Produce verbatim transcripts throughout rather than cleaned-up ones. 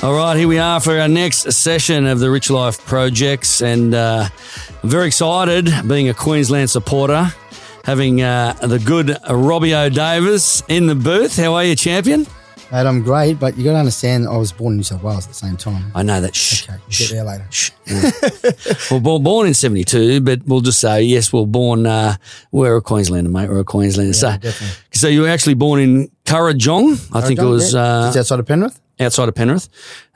All right, here we are for our next session of the Rich Life Projects, and uh, I'm very excited, being a Queensland supporter, having uh, the good Robbie O'Davis in the booth. How are you, champion? Mate, I'm great, but you got to understand I was born in New South Wales at the same time. I know that. Shh, okay, shh, get there later. Shh. Yeah. Well, born in seventy-two, but we'll just say, yes, we're born, uh, we're a Queenslander, mate, we're a Queenslander. Yeah, so, definitely. So you were actually born in Currajong, I Currajong, think it was. Yeah. Uh, it's outside of Penrith? Outside of Penrith.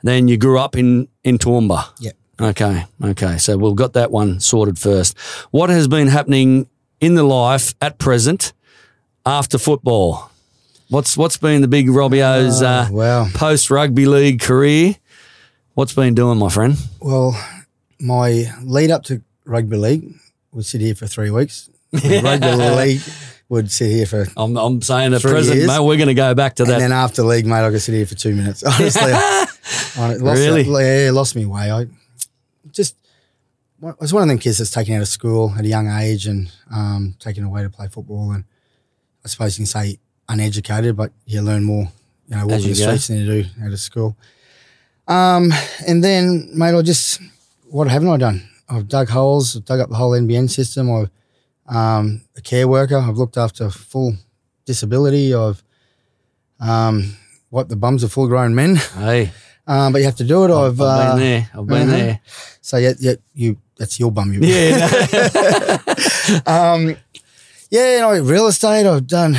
Then you grew up in, in Toowoomba. Yeah. Okay, okay. So we've got that one sorted first. What has been happening in the life at present after football? What's What's been the big Robbio's uh, oh, wow. post-rugby league career? What's been doing, my friend? Well, my lead up to rugby league would sit here for three weeks. Rugby league would sit here for I'm, I'm saying at present, years. Mate, we're going to go back to that. And then after league, mate, I could sit here for two minutes. Honestly. I, I lost really? That, yeah, lost me way. I just I was one of them kids that's taken out of school at a young age and um, taken away to play football. And I suppose you can say uneducated, but you learn more, you know, walking the streets than you do out of school. Um, and then, mate, I just, what haven't I done? I've dug holes, I've dug up the whole N B N system. I've um, a care worker. I've looked after full disability. I've um, wiped the bums of full-grown men. Hey, um, but you have to do it. I've, I've, I've uh, been there. I've been mm-hmm. there. So yeah, yeah, you. That's your bum. You. Yeah. um, yeah. You know, real estate. I've done.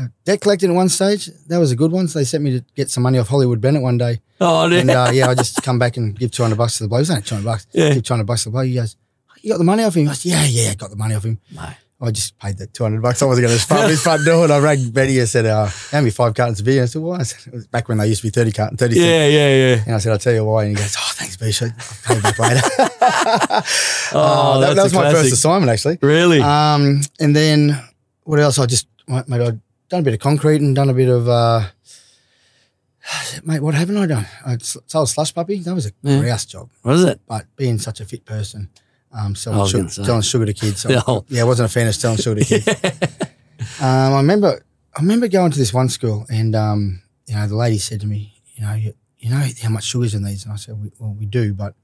Uh, debt collecting at one stage. That was a good one. So they sent me to get some money off Hollywood Bennett one day. Oh, no. And uh, yeah, I just come back and give two hundred bucks to the bloke. It was only two hundred bucks. Yeah. Give two hundred bucks to the bloke. He goes, you got the money off him? I said, yeah, yeah, I got the money off him. No. I just paid that two hundred bucks. I wasn't going to start this front door. And I rang Betty and said, uh, hand me five cartons of beer. I said, why? I said, it was back when they used to be thirty cartons. thirty yeah, yeah, yeah. And I said, I'll tell you why. And he goes, oh, thanks, Bish. I'll pay you back later. oh, uh, that, that was my first assignment, actually. Really? Um, and then what else? I just, mate, I done a bit of concrete and done a bit of, uh, mate, what haven't I done? I sold a slush puppy. That was a yeah. grouse job. Was it? But being such a fit person, um, selling, sugar, selling sugar to kids. So no. Yeah, I wasn't a fan of selling sugar to kids. um, I remember I remember going to this one school and, um, you know, the lady said to me, you know, you, you know how much sugar's in these? And I said, well, we do, but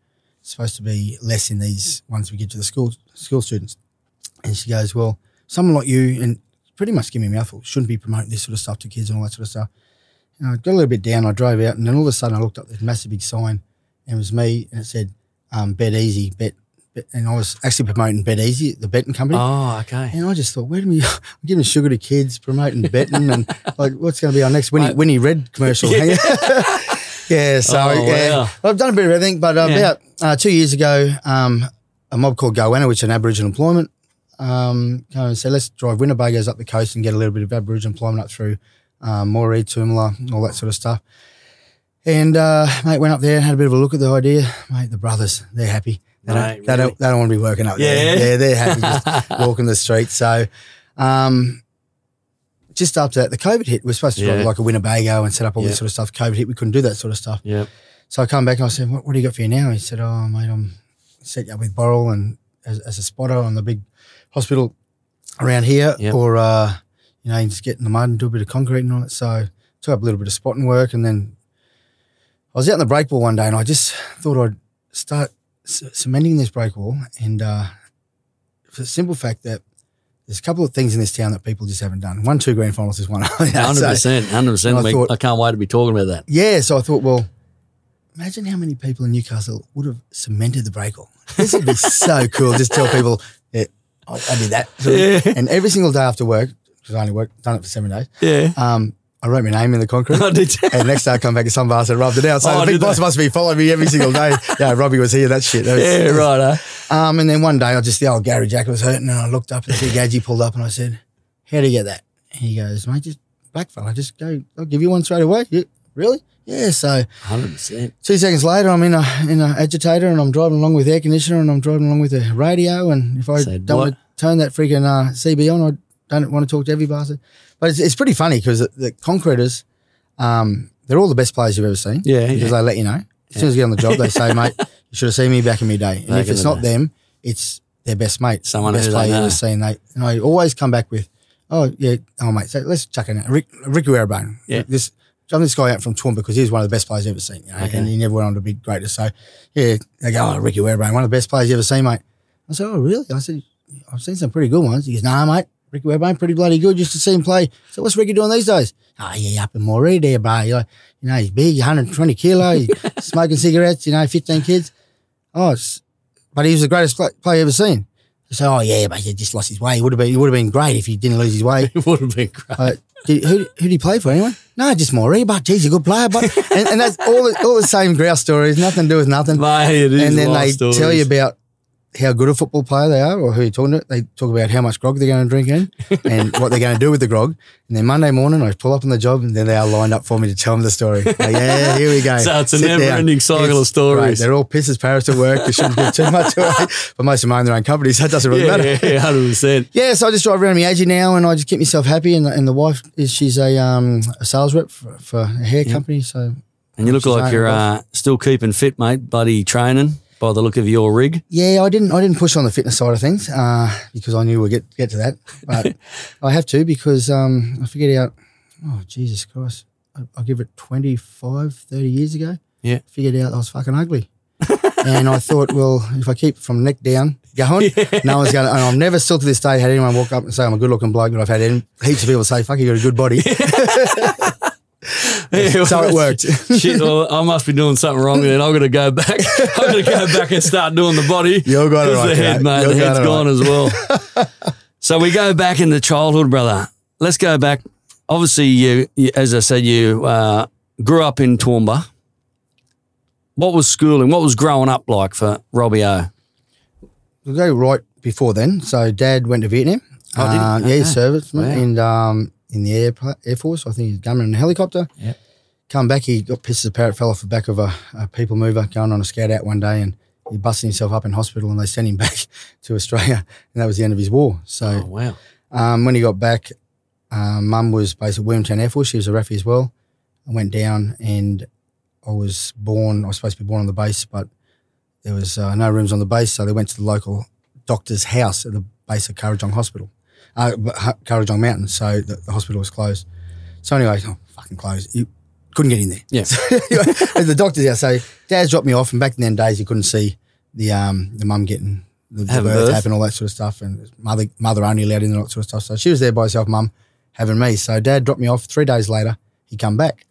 it's supposed to be less in these ones we give to the school school students. And she goes, well, someone like you and pretty much give me a mouthful. Shouldn't be promoting this sort of stuff to kids and all that sort of stuff. And I got a little bit down. I drove out and then all of a sudden I looked up this massive big sign and it was me and it said, um, Bet Easy, bet, bet. And I was actually promoting Bet Easy, the betting company. Oh, okay. And I just thought, where do we, I'm giving sugar to kids, promoting betting and like, what's going to be our next Winnie, Winnie Red commercial? Yeah. yeah so oh, yeah. Wow. Well, I've done a bit of everything, but uh, yeah. about uh, two years ago, um, a mob called Goanna, which is an Aboriginal employment, Um, come and say, let's drive Winnebagos up the coast and get a little bit of Aboriginal employment up through um, Moree, Toomla, all that sort of stuff. And uh, mate, went up there and had a bit of a look at the idea. Mate, the brothers, they're happy. They don't, really? they don't, they don't want to be working up yeah. there. Yeah, they're happy just walking the streets. So um, just after that, the COVID hit. We were supposed to drive yeah. like a Winnebago and set up all yep. this sort of stuff. COVID hit, we couldn't do that sort of stuff. Yep. So I come back and I said, what, what do you got for you now? He said, oh, mate, I'm set you up with Boral and as, as a spotter on the big hospital around here yep. or, uh, you know, you just get in the mud and do a bit of concrete and all that. So took up a little bit of spotting work and then I was out in the break wall one day and I just thought I'd start c- cementing this break wall and uh, for the simple fact that there's a couple of things in this town that people just haven't done. One, two grand finals is one. one hundred percent, one hundred percent. I, thought, I can't wait to be talking about that. Yeah, so I thought, well, imagine how many people in Newcastle would have cemented the break wall. This would be so cool. Just tell people, yeah, I, I did that. So, yeah. And every single day after work, because I only worked, done it for seven days, yeah. Um, I wrote my name in the concrete. I did. And next day I come back and some bastard rubbed it out. So oh, the big boss that. Must be following me every single day. Yeah, Robbie was here, that shit. That was, yeah, right. Uh. Um, and then one day I just, the old Gary Jack was hurting and I looked up and the big Adgie pulled up and I said, how do you get that? And he goes, mate, just black fella, just go, I'll give you one straight away. Yeah, really? Yeah, so one hundred percent. Two seconds later, I'm in a in an agitator and I'm driving along with air conditioner and I'm driving along with a radio and if I Said don't what? want to turn that freaking uh, C B on, I don't want to talk to every bastard. But it's, it's pretty funny because the, the concreters, um, they're all the best players you've ever seen. Yeah, because yeah. they let you know. As yeah. soon as you get on the job, they say, mate, you should have seen me back in my day. And back if it's not day. them, it's their best mate. Someone the best player you've ever seen. They, and I always come back with, oh, yeah, oh, mate, so let's chuck in Rick, Ricky Warabone. Yeah. This jump this guy out from Toowoomba because he's one of the best players I've ever seen. You know, okay. And he never went on to be greater. So, yeah, they go, oh, Ricky Weatherburn, one of the best players you've ever seen, mate. I said, oh, really? I said, I've seen some pretty good ones. He goes, nah, mate, Ricky Weatherburn, pretty bloody good. Just to see him play. So what's Ricky doing these days? Oh, yeah, up in Moree there, bro. You're like, you know, he's big, one hundred twenty kilo, he's smoking cigarettes, you know, fifteen kids. Oh, but he was the greatest play, player ever seen. So, oh, yeah, but he just lost his way. He would have been, he would have been great if he didn't lose his way. It would have been great. Uh, did, who, who did he play for, anyway? No, just Moree, but geez, he's a good player. But and, and that's all the, all the same grouse stories, nothing to do with nothing. Mate, it is and then they stories. Tell you about how good a football player they are or who you're talking to. They talk about how much grog they're going to drink in and what they're going to do with the grog. And then Monday morning I pull up on the job and then they are lined up for me to tell them the story. Like, yeah, here we go. So it's a never-ending cycle of stories. Right, they're all pissers, Paris at work. They shouldn't give too much away. But most of them own their own company, so it doesn't really yeah, matter. Yeah, one hundred percent. Yeah, so I just drive around my agent now and I just keep myself happy. And, and the wife, is she's a, um, a sales rep for, for a hair yeah. company. So and you look like you're uh, still keeping fit, mate, buddy training. By the look of your rig, yeah, I didn't. I didn't push on the fitness side of things uh, because I knew we'd get get to that. But I have to because um, I forget how. Oh Jesus Christ! I, I'll give it twenty-five, thirty years ago. Yeah, figured out I was fucking ugly, and I thought, well, if I keep from neck down going, yeah. no one's going. And I've never still to this day had anyone walk up and say I'm a good looking bloke, but I've had heaps of people say, "Fuck, you got a good body." Yeah, so it worked. Shit, well, I must be doing something wrong then. I'm going to go back. I'm going to go back and start doing the body. You're going to right, the head, mate. The head's gone right. as well. So we go back into childhood, brother. Let's go back. Obviously, you, you as I said, you uh, grew up in Toowoomba. What was schooling? What was growing up like for Robbie O? We'll go right before then. So Dad went to Vietnam. Oh, did he? Um, okay. Yeah, he serviced, mate. Wow. And um, in the air, air Force, I think he was gunman in a helicopter. Yep. Come back, he got pissed as a parrot, fell off the back of a, a people mover going on a scout out one day and he busted himself up in hospital and they sent him back to Australia and that was the end of his war. So oh, wow. Um, when he got back, uh, Mum was based at Williamtown Air Force. She was a Raffy as well. I went down and I was born, I was supposed to be born on the base, but there was uh, no rooms on the base, so they went to the local doctor's house at the base of Kurrajong Hospital, uh, Kurrajong Mountain, so the, the hospital was closed. So anyway, oh, fucking closed. It, Couldn't get in there. Yeah. So, anyway, the doctor's out. So Dad's dropped me off, and back in them days, you couldn't see the um the mum getting the, the birth, birth happen, all that sort of stuff, and mother mother only allowed in and all that sort of stuff. So she was there by herself, Mum having me. So Dad dropped me off. Three days later, he come back,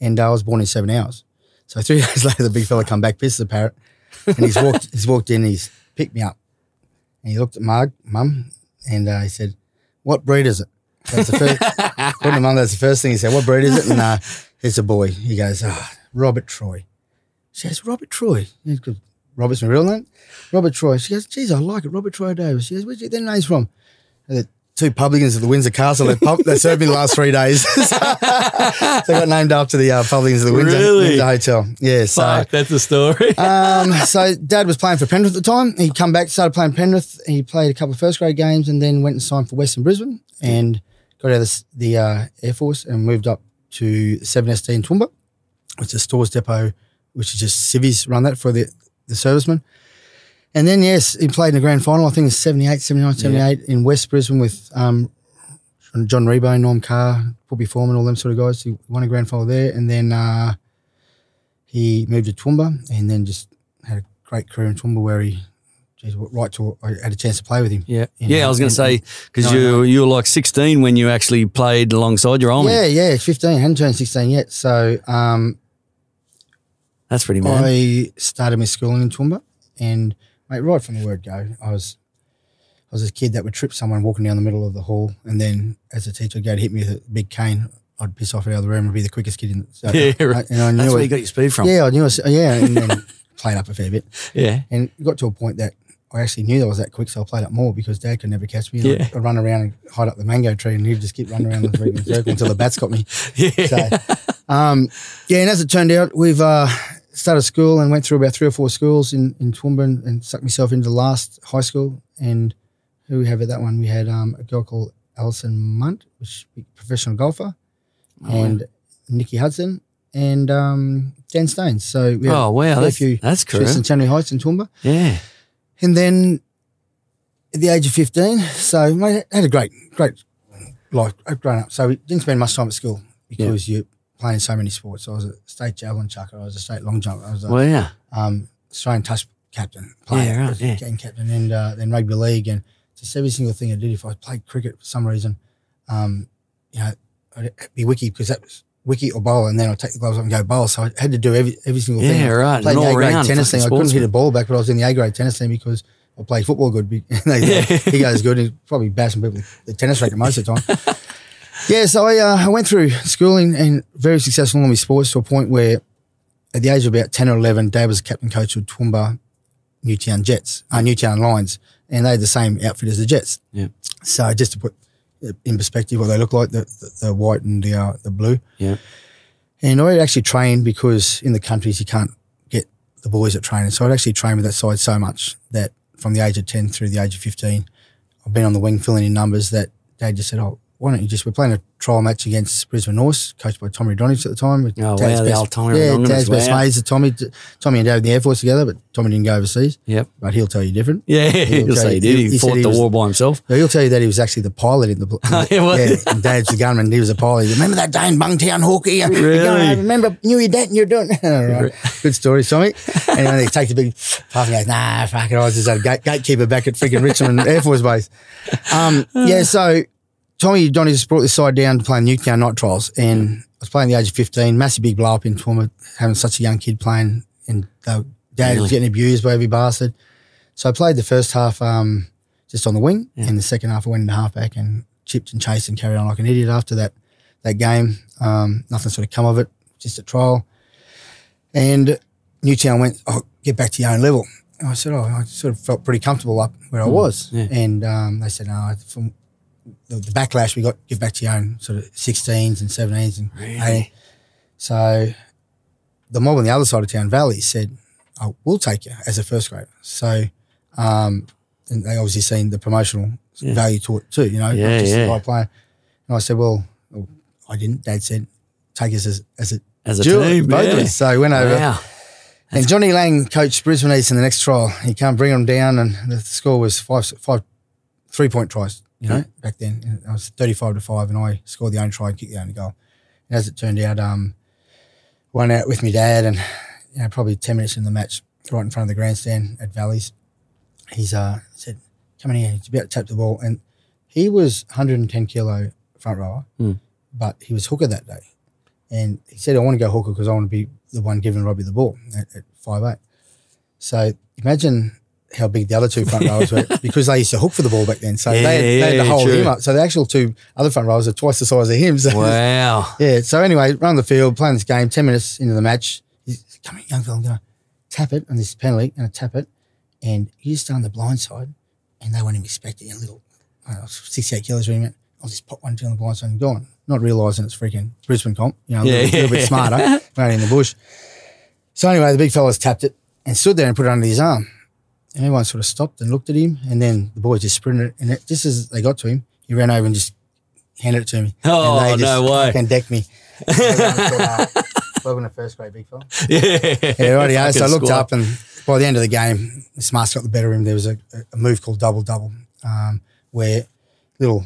and uh, I was born in seven hours. So three days later, the big fella come back, pisses a parrot, and he's walked he's walked in. He's picked me up, and he looked at Marg, Mum, and uh, he said, "What breed is it?" That's the first. According to Mum, that's the first thing he said. What breed is it? And uh, it's a boy. He goes, oh, Robert Troy. She goes, Robert Troy. He goes, Robert's my real name. Robert Troy. She goes, geez, I like it. Robert Troy Davis. She goes, where'd you get their names from? And the two publicans of the Windsor Castle, they, pub- they served me the last three days. So I got named after the uh, publicans of the Windsor, really? Windsor Hotel. Yeah, so. Fuck, that's a story. um, so Dad was playing for Penrith at the time. He'd come back, started playing Penrith. He played a couple of first grade games and then went and signed for Western Brisbane and got out of the, the uh, Air Force and moved up to seven S D in Toowoomba, which is Stores Depot, which is just civvies run that for the, the servicemen. And then, yes, he played in the grand final, I think it was seventy-eight, seventy-nine, seventy-eight yeah. in West Brisbane with um, John Rebo, Norm Carr, Poppy Foreman, all them sort of guys. He won a grand final there and then uh, he moved to Toowoomba and then just had a great career in Toowoomba where he, geez, right to, I had a chance to play with him. Yeah, in, yeah. I was going to say, because no, you no. you were like sixteen when you actually played alongside your old man. Yeah, yeah, fifteen. Hadn't turned sixteen yet. So um, that's pretty mad. I started my schooling in Toowoomba and, mate, right from the word go, I was I was a kid that would trip someone walking down the middle of the hall and then as a teacher would go to hit me with a big cane, I'd piss off out of the room and be the quickest kid in the so, yeah, right. And I knew that's it, where you got your speed from. Yeah, I knew it. Yeah, and then played up a fair bit. Yeah. And it got to a point that I actually knew I was that quick, so I played up more because Dad could never catch me. Yeah. I'd, I'd run around and hide up the mango tree and he'd just keep running around the freaking circle until the bats got me. Yeah. So, um, yeah, and as it turned out, we've uh, started school and went through about three or four schools in, in Toowoomba and, and sucked myself into the last high school. And who we have at that one? We had um, a girl called Alison Munt, which is a professional golfer, oh, and wow. Nikki Hudson. And um, Dan Staines. So we oh, wow, that's, few that's correct. She's in Chaney Heights in Toowoomba. Yeah. And then at the age of fifteen, so mate, I had a great, great life growing up. So we didn't spend much time at school because yeah. you playing so many sports. I was a state javelin chucker. I was a state long jumper. I was a well, yeah. um, Australian touch captain, player, yeah, right, yeah. game captain, and uh, then rugby league. And just every single thing I did, if I played cricket for some reason, um, you know, I'd be wiki because that was wiki or bowl, and then I'd take the gloves off and go bowl. So I had to do every every single yeah, thing. Yeah, right. Played an A-grade tennis team. I couldn't hit a ball back, but I was in the A-grade tennis team because I played football good. Yeah. He goes good. He's probably bashing people the tennis racket most of the time. Yeah, so I, uh, I went through schooling and very successful in my sports to a point where at the age of about ten or eleven, Dad was a captain coach of Toowoomba Newtown Jets, uh, Newtown Lions, and they had the same outfit as the Jets. Yeah. So just to put in perspective what they look like, the, the, the white and the uh, the blue. Yeah. And I actually trained because in the countries you can't get the boys that train. So I'd actually trained with that side so much that from the age of ten through the age of fifteen, I've been on the wing filling in numbers that Dad just said, oh, why don't you just, we're playing a trial match against Brisbane North, coached by Tommy Donich at the time. With oh, Dad's wow, best, the old Tommy. Yeah, Dad's best wow. mates, Tommy, Tommy and Dad were in the Air Force together, but Tommy didn't go overseas. Yep. But he'll tell you different. Yeah, he'll, he'll say he did. He, he fought he the was, war by himself. No, he'll tell you that he was actually the pilot in the, in the yeah, and Dad's the gunman, he was a pilot. Remember that day in Bungtown, Hawkeye? Really? Going, remember, knew your dad and you were doing right. Good story, Tommy. And then he takes a big puff and goes, nah, fuck it, I was just a gate, gatekeeper back at freaking Richmond Air Force Base. Um, yeah, so... Tommy Donnie just brought this side down to play Newtown night trials, and I was playing at the age of fifteen, massive big blow up in Toowoomba, having such a young kid playing, and uh, Dad really? was getting abused by every bastard. So I played the first half um, just on the wing, yeah. and the second half I went into halfback and chipped and chased and carried on like an idiot after that that game. Um, nothing sort of come of it, just a trial. And Newtown went, oh, get back to your own level. And I said, oh, I sort of felt pretty comfortable up where I was. Yeah. And um, they said, no, from The, the backlash we got, give back to your own sort of sixteens and seventeens and really? eighteen. So the mob on the other side of town, Valley, said, oh, we'll take you as a first grader. So um, and they obviously seen the promotional yeah. value to it too, you know, yeah, just yeah. by playing. And I said, well, well, I didn't. Dad said, take us as, as a as a team. Both yeah. So I went over. Wow. And Johnny Lang coached Brisbane East in the next trial. He can't bring them down, and the score was five, five three-point tries. You know, back then I was thirty-five to five, and I scored the only try and kicked the only goal. And as it turned out, um, went out with my dad, and you know, probably ten minutes in the match, right in front of the grandstand at Valleys, he's uh said, "Come in here." He's about to tap the ball, and he was one hundred ten kilo front rower, mm. but he was hooker that day, and he said, "I want to go hooker because I want to be the one giving Robbie the ball at, at five eight." So imagine how big the other two front rowers were because they used to hook for the ball back then. So yeah, they, had, yeah, they had to hold true. him up. So the actual two other front rowers are twice the size of him. So wow. Yeah. So anyway, run the field, playing this game, ten minutes into the match. He's coming, young fella, I'm going to tap it on this penalty, and I tap it. And he just done the blind side, and they wouldn't expect it. A little, I don't know, sixty-eight kilos, really, I'll just pop one down the blind side and gone. Not realising it's freaking Brisbane comp, you know, yeah, a little, yeah. little bit smarter, right in the bush. So anyway, the big fella's tapped it and stood there and put it under his arm. And everyone sort of stopped and looked at him, and then the boys just sprinted. And it, just as they got to him, he ran over and just handed it to me. Oh, and they just no way. And decked me. And thought, oh, welcome to first grade, big fella. Yeah. Yeah, rightio. So I looked score. up, and by the end of the game, the smarts got the better of him. There was a, a move called double-double um, where little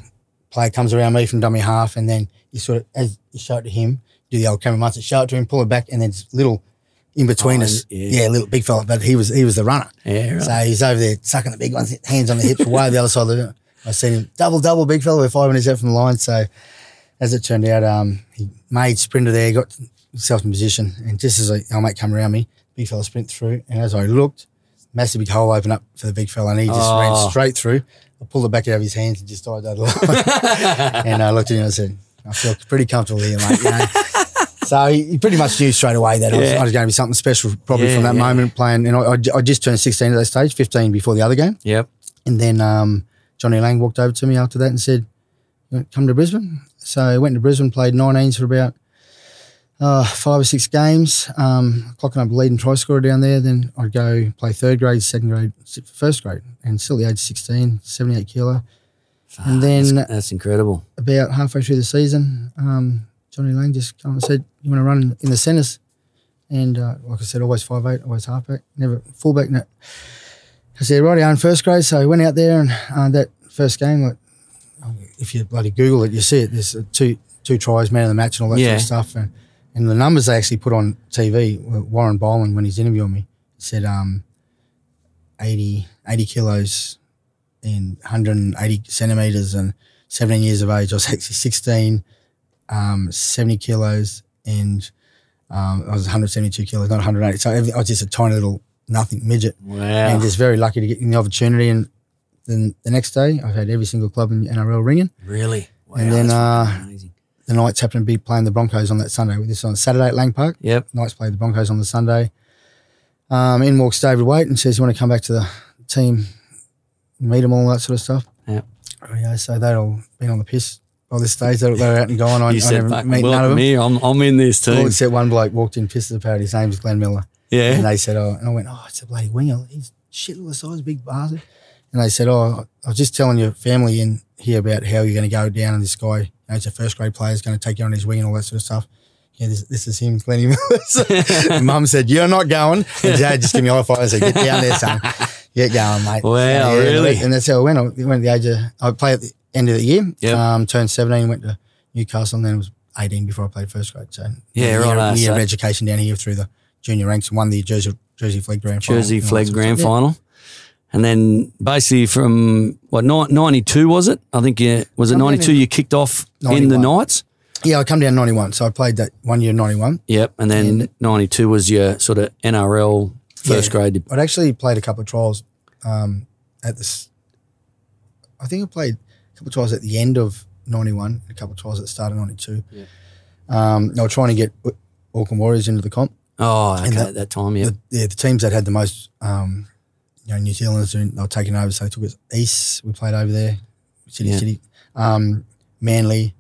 player comes around me from dummy half, and then you sort of, as you show it to him, do the old camera monster, show it to him, pull it back, and then little – in between oh, us, yeah. yeah, little big fella, but he was he was the runner. Yeah, right. So he's over there sucking the big ones, hands on the hips, way the other side of the. I seen him double double big fella. We're five minutes out from the line. So as it turned out, um, he made sprinter there, got himself in position, and just as our mate come around me, big fella sprint through, and as I looked, massive big hole opened up for the big fella, and he just oh. ran straight through. I pulled it back out of his hands and just died down the line. And I looked at him and I said, "I feel pretty comfortable here, mate." You know? So he pretty much knew straight away that yeah. I, was, I was going to be something special probably yeah, from that yeah. moment playing. And I, I, I just turned sixteen at that stage, fifteen before the other game. Yep. And then um, Johnny Lang walked over to me after that and said, "Come to Brisbane." So I went to Brisbane, played nineteens for about uh, five or six games, um, clocking up lead and try scorer down there. Then I'd go play third grade, second grade, first grade, and still the age sixteen, seventy-eight kilo. Fuck, and then that's, that's incredible. About halfway through the season, um, Johnny Lang just come and said, "You want to run in the centres?" And uh, like I said, always five eight, always halfback, never fullback. No. I said, "Righty, I'm first grade." So I went out there, and uh, that first game, like if you bloody Google it, you see it. There's uh, two two tries, man of the match, and all that yeah. sort of stuff. And and the numbers they actually put on T V, Warren Boland, when he's interviewing me, said um, eighty, eighty kilos and one hundred eighty centimetres and seventeen years of age. I was actually sixteen, um, seventy kilos, and um, I was one hundred seventy-two kilos, not one hundred eighty. So I was just a tiny little nothing midget. Wow. And just very lucky to get the opportunity. And then the next day I've had every single club in the N R L ringing. Really? Wow. And then uh, the Knights happened to be playing the Broncos on that Sunday. This is on Saturday at Lang Park. Yep. Knights played the Broncos on the Sunday. Um, in walks David Waite and says, "You want to come back to the team, meet them, all that sort of stuff?" Yeah. You know, so they'd all been on the piss by this stage. They were out and gone. I, you I said, never meet none of them. Me, I'm, I'm in this team. All except one bloke walked in, pissed at the parrot. His name was Glenn Miller. Yeah. And they said, "Oh," and I went, "Oh, it's a bloody winger. He's shit little size, big bastard." And they said, "Oh, I was just telling your family in here about how you're going to go down, and this guy, you know, it's a first grade player, is going to take you on his wing and all that sort of stuff." Yeah, this, this is him, Glennie Miller. Mum said, "You're not going." And Dad just gave me a high five and said, "Get down there, son. Get going, mate." Wow, yeah, really? And that's how I went. I went at the age of, I played at the end of the year, yep. um, turned seventeen, went to Newcastle, and then it was eighteen before I played first grade. So yeah, right. A year, year of education down here through the junior ranks and won the Jersey, Jersey Flag Grand Final. Jersey Flag Grand yeah. Final. And then basically from, what, ninety-two was it? I think, yeah, was it ninety-two you kicked off ninety-one in the Knights? Yeah, I come down ninety-one, so I played that one year ninety-one. Yep, and then and ninety-two was your sort of N R L first yeah, grade. I'd actually played a couple of trials um, at this. I think I played a couple of trials at the end of ninety-one, a couple of trials at the start of ninety-two. Yeah. Um, they were trying to get Auckland Warriors into the comp. Oh, okay, that, at that time, yeah. The, yeah, the teams that had the most, um, you know, New Zealanders, they were taking over, so they took us east. We played over there, City, yeah. City, um, Manly.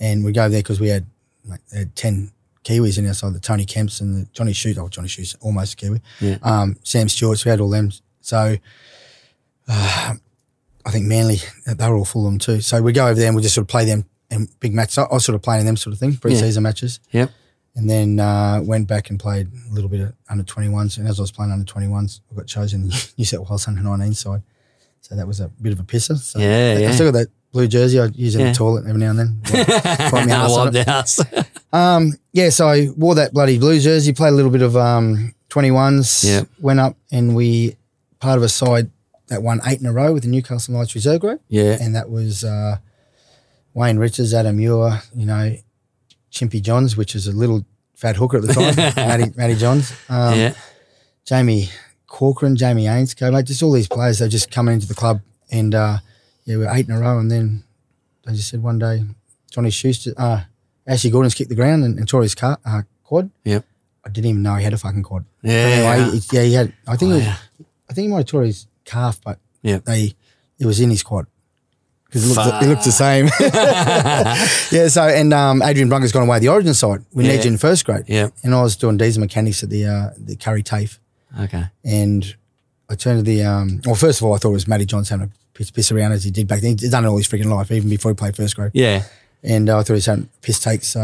And we go there because we had like they had ten Kiwis in our side, the Tony Kemps and the Johnny Shute. Oh, Johnny Shute's almost a Kiwi. Yeah. Um, Sam Stewart, so we had all them. So uh, I think Manly, they were all full of them too. So we go over there and we just sort of play them in big matches. So I was sort of playing them sort of thing, pre-season yeah. matches. Yep. And then uh, went back and played a little bit of under twenty-ones. And as I was playing under twenty-ones, I got chosen in the New South Wales under nineteen side. So that was a bit of a pisser. So yeah, I, yeah. I still got that blue jersey, I use it yeah. in the toilet every now and then. Wipe my ass on it. Um, yeah, so I wore that bloody blue jersey, played a little bit of um, twenty-ones, yeah. went up and we, part of a side that won eight in a row with the Newcastle Knights Reserve Group. Yeah. And that was uh, Wayne Richards, Adam Muir, you know, Chimpy Johns, which is a little fat hooker at the time, Matty, Matty Johns. Um, yeah. Jamie Corcoran, Jamie Ainscoe, mate, just all these players, they're just coming into the club and uh, yeah, we were eight in a row, and then they just said one day, Johnny Schuster, uh, Ashley Gordon's kicked the ground and, and tore his car, uh, quad. Yep. I didn't even know he had a fucking quad. Yeah, anyway, he, yeah, he had. I think, oh, it was, yeah. I think he might have tore his calf, but yep. they, it was in his quad because it, it looked the same. yeah. So and um, Adrian Brunker's gone away the Origin side. We yeah. need you in first grade. Yeah. And I was doing diesel mechanics at the uh, the Curry TAFE. Okay. And I turned to the um, well, first of all, I thought it was Matty Johns having a piss, piss around as he did back then. He'd done it all his freaking life, even before he played first grade. Yeah. And uh, I thought he was having piss takes. So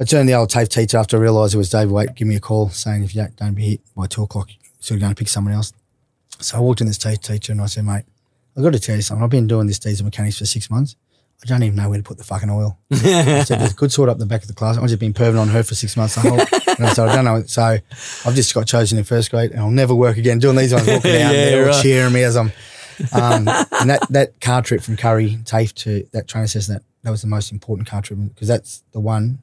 I turned to the old TAFE teacher after I realised it was David Waite, give me a call saying, if you don't, don't be hit by two o'clock, you're still going to pick someone else. So I walked in this TAFE teacher and I said, "Mate, I've got to tell you something. I've been doing this diesel mechanics for six months. I don't even know where to put the fucking oil." I said, "There's a good sort up the back of the class. I've just been perving on her for six months the whole." And I said, "I don't know." So I've just got chosen in first grade and I'll never work again. Doing these ones, walking down, yeah, they're right. all cheering me as I'm. um, and that, that car trip from Curry TAFE to that training session, that, that was the most important car trip because that's the one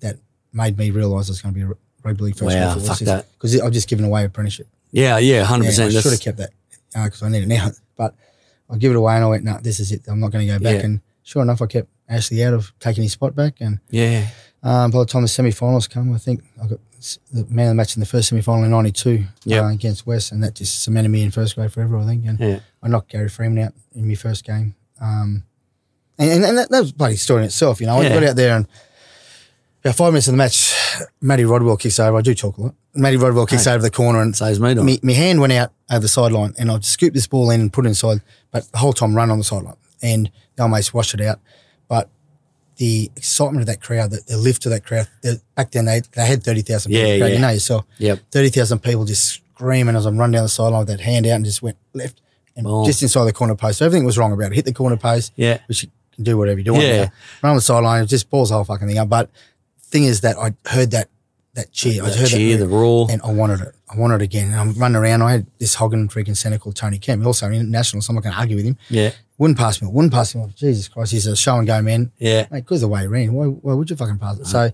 that made me realise I was going to be a rugby league first. Wow, fuck that. Because I've just given away apprenticeship. Yeah, yeah, one hundred percent. Yeah, I should have kept that because uh, I need it now. But I give it away and I went, no, nah, this is it. I'm not going to go back. Yeah. And sure enough, I kept Ashley out of taking his spot back. And yeah. Um, by the time the semi-finals come, I think I got the man of the match in the first semi-final in ninety-two yep. uh, against West, and that just cemented me in first grade forever, I think. And yeah. I knocked Gary Freeman out in my first game. Um, and and, and that, that was a bloody story in itself, you know. Yeah. I got out there and about five minutes of the match, Matty Rodwell kicks over. I do talk a lot. Matty Rodwell kicks hey. over the corner and saves me. My hand went out over the sideline and I scooped this ball in and put it inside, but the whole time run on the sideline. And they almost washed it out. But the excitement of that crowd, the, the lift of that crowd, the, back then they they had thirty thousand people. Yeah, crowd, yeah. You know yourself. Yep. thirty thousand people just screaming as I'm running down the sideline with that hand out and just went left and oh. just inside the corner post. So everything was wrong about it. Hit the corner post, yeah. which you can do whatever you do. Yeah. Run on the sideline, it just balls the whole fucking thing up. But thing is that I heard that that cheer. That I heard cheer, that the roar. And I wanted it. I wanted it again. And I'm running around. I had this Hogan freaking centre called Tony Kemp. Also international, so I'm not going to argue with him. Yeah. Wouldn't pass me. Wouldn't pass him. Jesus Christ, he's a show and go man. Yeah. Mate, because the way he ran, why, why would you fucking pass it? So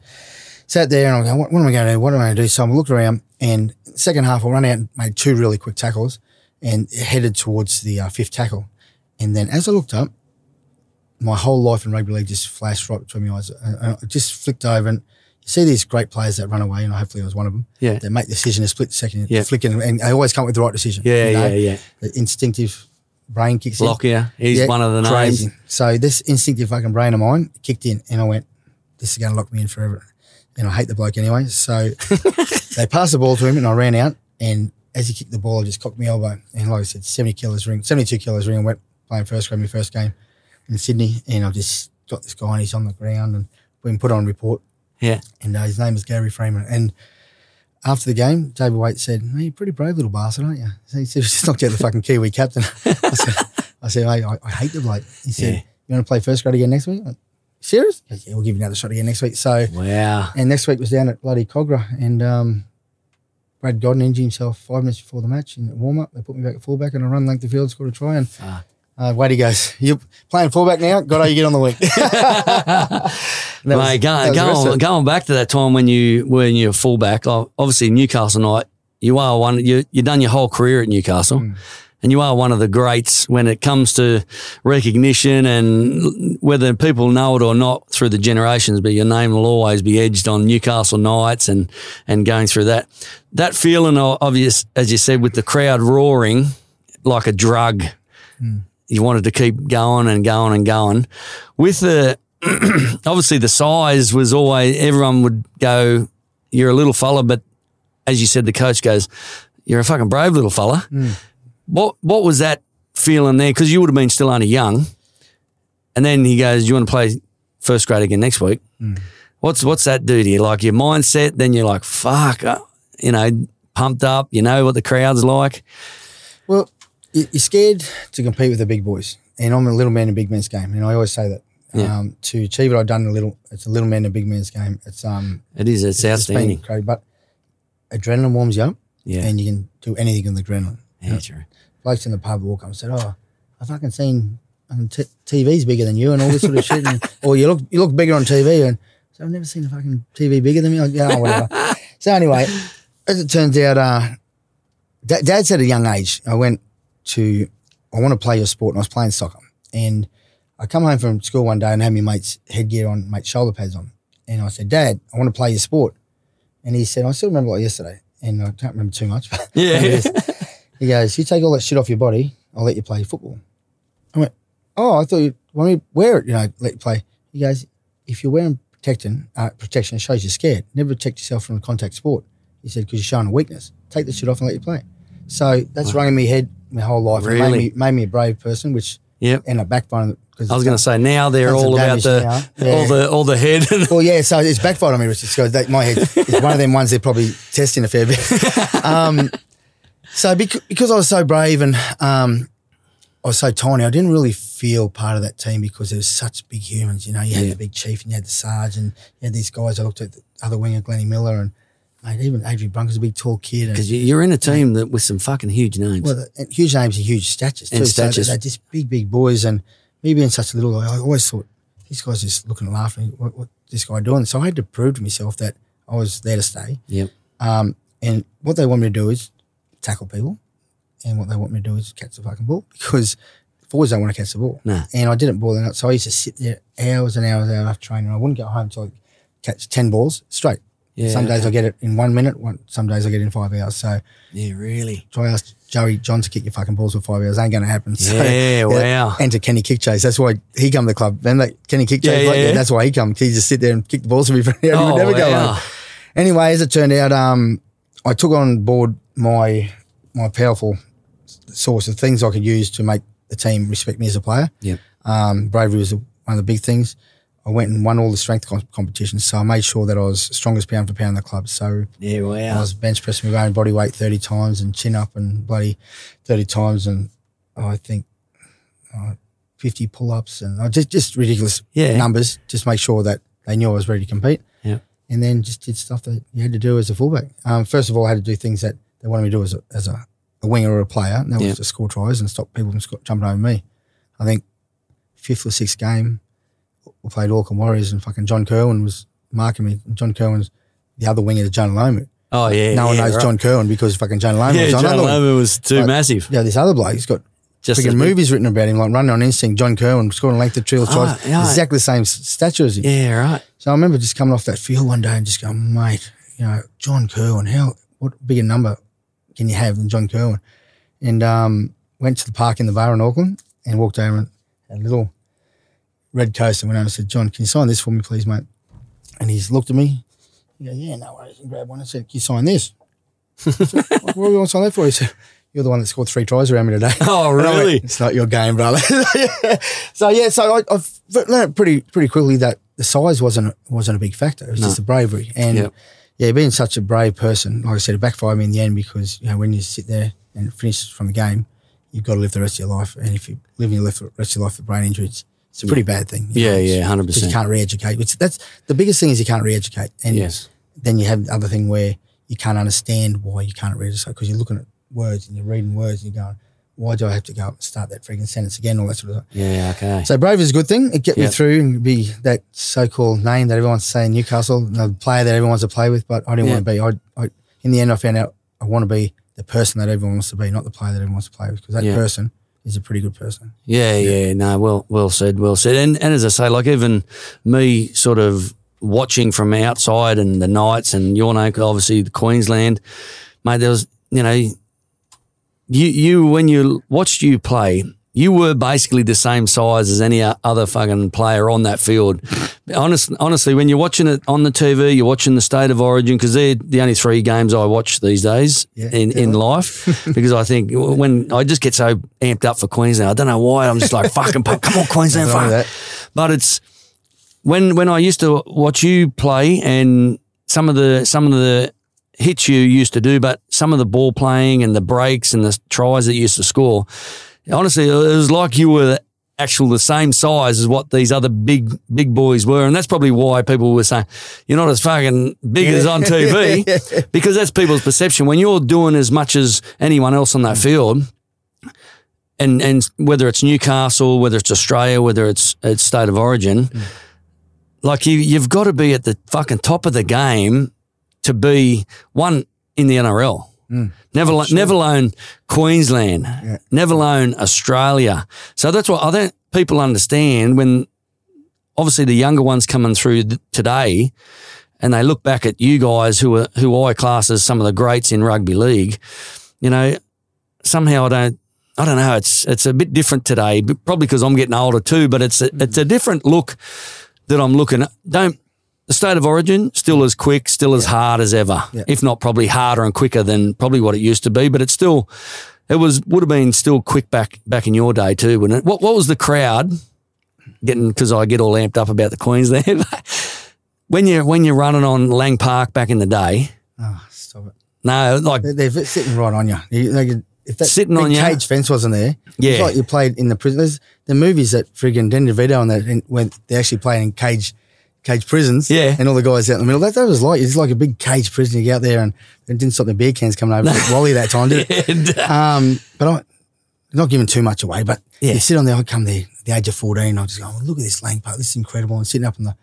sat there and I'm going, what, what am I going to do? What am I going to do? So I'm looking around and second half I run out and made two really quick tackles and headed towards the uh, fifth tackle. And then as I looked up, my whole life in rugby league just flashed right between my eyes. I, I just flicked over and you see these great players that run away, and hopefully I was one of them. Yeah. They make the decision, they split the second, yeah. flick in, and they always come up with the right decision. Yeah, you know, yeah, yeah. The instinctive brain kicks in. Lockyer, he's yeah, one of the names. So this instinctive fucking brain of mine kicked in, and I went, this is going to lock me in forever. And I hate the bloke anyway. So they passed the ball to him, and I ran out, and as he kicked the ball, I just cocked my elbow. And like I said, seventy kilos ring, seventy-two kilos ring, and went playing first grade, my first game in Sydney. And I've just got this guy, and he's on the ground, and been put on report. Yeah. And uh, his name is Gary Freeman. And after the game, David Waite said, hey, you're a pretty brave little bastard, aren't you? He said, just knocked out the fucking Kiwi captain. I said, I said, hey, I, I hate the bloke. He said, yeah. You want to play first grade again next week? Like, serious? He said, yeah, we'll give you another shot again next week. So, wow. And next week was down at bloody Cogra, and um, Brad Godden injured himself five minutes before the match in the warm-up. They put me back at fullback and I run length of field, scored a try, and ah. uh, Wadey goes, you're playing fullback now? God, oh, you get on the wing. Mate, going, going, going back to that time when you when you were fullback, obviously Newcastle night, you are one, you, you've done your whole career at Newcastle. Mm. And you are one of the greats when it comes to recognition, and whether people know it or not through the generations, but your name will always be edged on Newcastle nights and, and going through that. That feeling of, obvious, as you said, with the crowd roaring like a drug, mm. you wanted to keep going and going and going. With the, obviously the size was always, everyone would go, you're a little fella, but as you said, the coach goes, you're a fucking brave little fella. Mm. What what was that feeling there? Because you would have been still only young. And then he goes, do you want to play first grade again next week? Mm. What's what's that do to you? Like your mindset, then you're like, fuck, you know, pumped up, you know what the crowd's like. Well, you're scared to compete with the big boys. And I'm a little man in big man's game. And I always say that. Yeah. Um, to achieve what I've done, a little, it's a little man in big man's game. It's um, It is, it's, it's outstanding. Crazy, but adrenaline warms you up, yeah. and you can do anything with adrenaline. Yeah, true. Blokes in the pub walk up and said, oh, I've fucking seen t- T V's bigger than you and all this sort of shit. And, or you look you look bigger on T V. And so I've never seen a fucking T V bigger than me. Like, yeah, whatever. So anyway, as it turns out, uh, da- Dad's at a young age. I went to, I want to play your sport. And I was playing soccer. And I come home from school one day and had my mate's headgear on, mate's shoulder pads on. And I said, Dad, I want to play your sport. And he said, I still remember like yesterday. And I can't remember too much. But yeah. He goes, you take all that shit off your body, I'll let you play football. I went, oh, I thought you want me to wear it, you know, let you play. He goes, if you're wearing protection, uh, protection, it shows you're scared. Never protect yourself from a contact sport. He said, because you're showing a weakness. Take the shit off and let you play. So that's wow. rung in my head my whole life. Really? It made me, made me a brave person, which yep. ended up backfiring. I was going to say, now they're all about the yeah. all the all the head. Well, yeah, so it's backfired on me, Richard. So that, my head is one of them ones they're probably testing a fair bit. Um So because I was so brave and um, I was so tiny, I didn't really feel part of that team because there was such big humans. You know, you had yeah. the big chief and you had the Sarge and you had these guys. I looked at the other winger, Glennie Miller, and mate, even Adrian Brunker's a big tall kid. Because you're in a team that with some fucking huge names. Well, the, huge names and huge statures too. And statures. So they're just big, big boys. And me being such a little guy, I always thought, these guys just looking and laughing. What, what this guy doing? So I had to prove to myself that I was there to stay. Yep. Um, and what they want me to do is tackle people, and what they want me to do is catch the fucking ball because forwards don't want to catch the ball. Nah. And I didn't ball that up, so I used to sit there hours and hours and hours training. I wouldn't get home until I catch ten balls straight. Yeah. Some days I get it in one minute. One, some days I get it in five hours. So yeah, really. Try ask Joey John to kick your fucking balls for five hours. Ain't going to happen. So, yeah, yeah, wow. And to Kenny Kickchase, that's why he come to the club. And that Kenny Kickchase, yeah, yeah, like, yeah. Yeah, that's why he come. He just sit there and kick the balls for me. He oh, would never wow. go home. Anyway, as it turned out, um, I took on board my my powerful source of things I could use to make the team respect me as a player. Yep. Um, bravery was one of the big things. I went and won all the strength comp- competitions, so I made sure that I was strongest pound for pound in the club. So yeah, wow. I was bench pressing my own body weight thirty times and chin up and bloody thirty times and oh, I think uh, fifty pull-ups and uh, just, just ridiculous yeah. numbers. Just make sure that they knew I was ready to compete. Yep. and then just did stuff that you had to do as a fullback. Um, first of all, I had to do things that they wanted me to do as a, as a, a winger or a player, and that yeah. was to score tries and stop people from sc- jumping over me. I think fifth or sixth game, we played Auckland Warriors, and fucking John Kerwin was marking me. John Kerwin's the other winger to Jonah Lomu. Oh, yeah. No one yeah, knows right. John Kerwin because fucking Jonah Lomu yeah, was another one. Yeah, Jonah Lomu was too like, massive. Yeah, this other bloke, he's got freaking movies written about him, like Running on Instinct, John Kerwin, scoring length of trials, oh, yeah, exactly the same stature as him. Yeah, right. So I remember just coming off that field one day and just going, mate, you know, John Kerwin, how, what bigger number can you have than John Kerwin? And um, went to the park in the bar in Auckland and walked over and had a little red coaster and went over and said, John, can you sign this for me, please, mate? And he's looked at me. He goes, yeah, no worries. And grabbed one and said, can you sign this? Said, what do you want to sign that for? He said, you're the one that scored three tries around me today. Oh, really? Went, it's not your game, brother. so, yeah, so I, I've learned pretty pretty quickly that the size wasn't wasn't a big factor. It was no. just the bravery. And, yep. yeah, being such a brave person, like I said, it backfired me in the end because, you know, when you sit there and finish from a game, you've got to live the rest of your life. And if you live in your life, the rest of your life with brain injury, it's, it's a pretty yeah. bad thing. Yeah, know? yeah, one hundred percent. Because you can't re-educate. It's, that's, the biggest thing is you can't re-educate. And yes. then you have the other thing where you can't understand why you can't re-educate because you're looking at words and you're reading words and you're going, why do I have to go up and start that freaking sentence again, all that sort of stuff. Yeah, okay. So brave is a good thing. It get yep. me through and be that so-called name that everyone's saying Newcastle, the player that everyone wants to play with, but I didn't yeah. want to be. I, I, in the end, I found out I want to be the person that everyone wants to be, not the player that everyone wants to play with, because that yeah. person is a pretty good person. Yeah, yeah, yeah, no, well well said, well said. And, and as I say, like even me sort of watching from outside and the Knights and your name, obviously the Queensland, mate, there was, you know, you, you when you watched you play, you were basically the same size as any other fucking player on that field. Honest, honestly, when you're watching it on the T V, you're watching the State of Origin because they're the only three games I watch these days yeah, in, in life because I think when I just get so amped up for Queensland, I don't know why, I'm just like, fucking, come on, Queensland, fuck. But it's when when I used to watch you play and some of the some of the hits you used to do, but some of the ball playing and the breaks and the tries that you used to score, honestly, it was like you were actually the same size as what these other big big boys were, and that's probably why people were saying, you're not as fucking big as on T V, because that's people's perception. When you're doing as much as anyone else on that field, and and whether it's Newcastle, whether it's Australia, whether it's, it's State of Origin, mm. like you, you've got to be at the fucking top of the game to be one in the N R L, mm, never lo- sure. never alone Queensland, yeah. never alone Australia. So that's what I think people understand when obviously the younger ones coming through th- today and they look back at you guys who are, who I class as some of the greats in rugby league, you know, somehow I don't, I don't know, it's it's a bit different today, but probably because I'm getting older too, but it's a, mm. it's a different look that I'm looking at. Don't, The State of Origin, still as quick, still as yeah. hard as ever, yeah. if not probably harder and quicker than probably what it used to be. But it's still, it was would have been still quick back back in your day too, wouldn't it? What what was the crowd getting? Because I get all amped up about the Queensland when you when you're running on Lang Park back in the day. Oh, stop it! No, like they're, they're sitting right on you. you they could, if that sitting on you, cage fence wasn't there. Yeah, it's like you played in the prisoners. The movies that friggin' Danny DeVito and that when they actually playing in cage. Cage prisons, yeah, and all the guys out in the middle. That, that was like it's like a big cage prison. You get out there and it didn't stop the beer cans coming over like Wally that time, did it? Um, but I'm not giving too much away. But yeah. you sit on there. I come there at the age of fourteen. I just go, oh, look at this Lang Park. This is incredible. And sitting up on the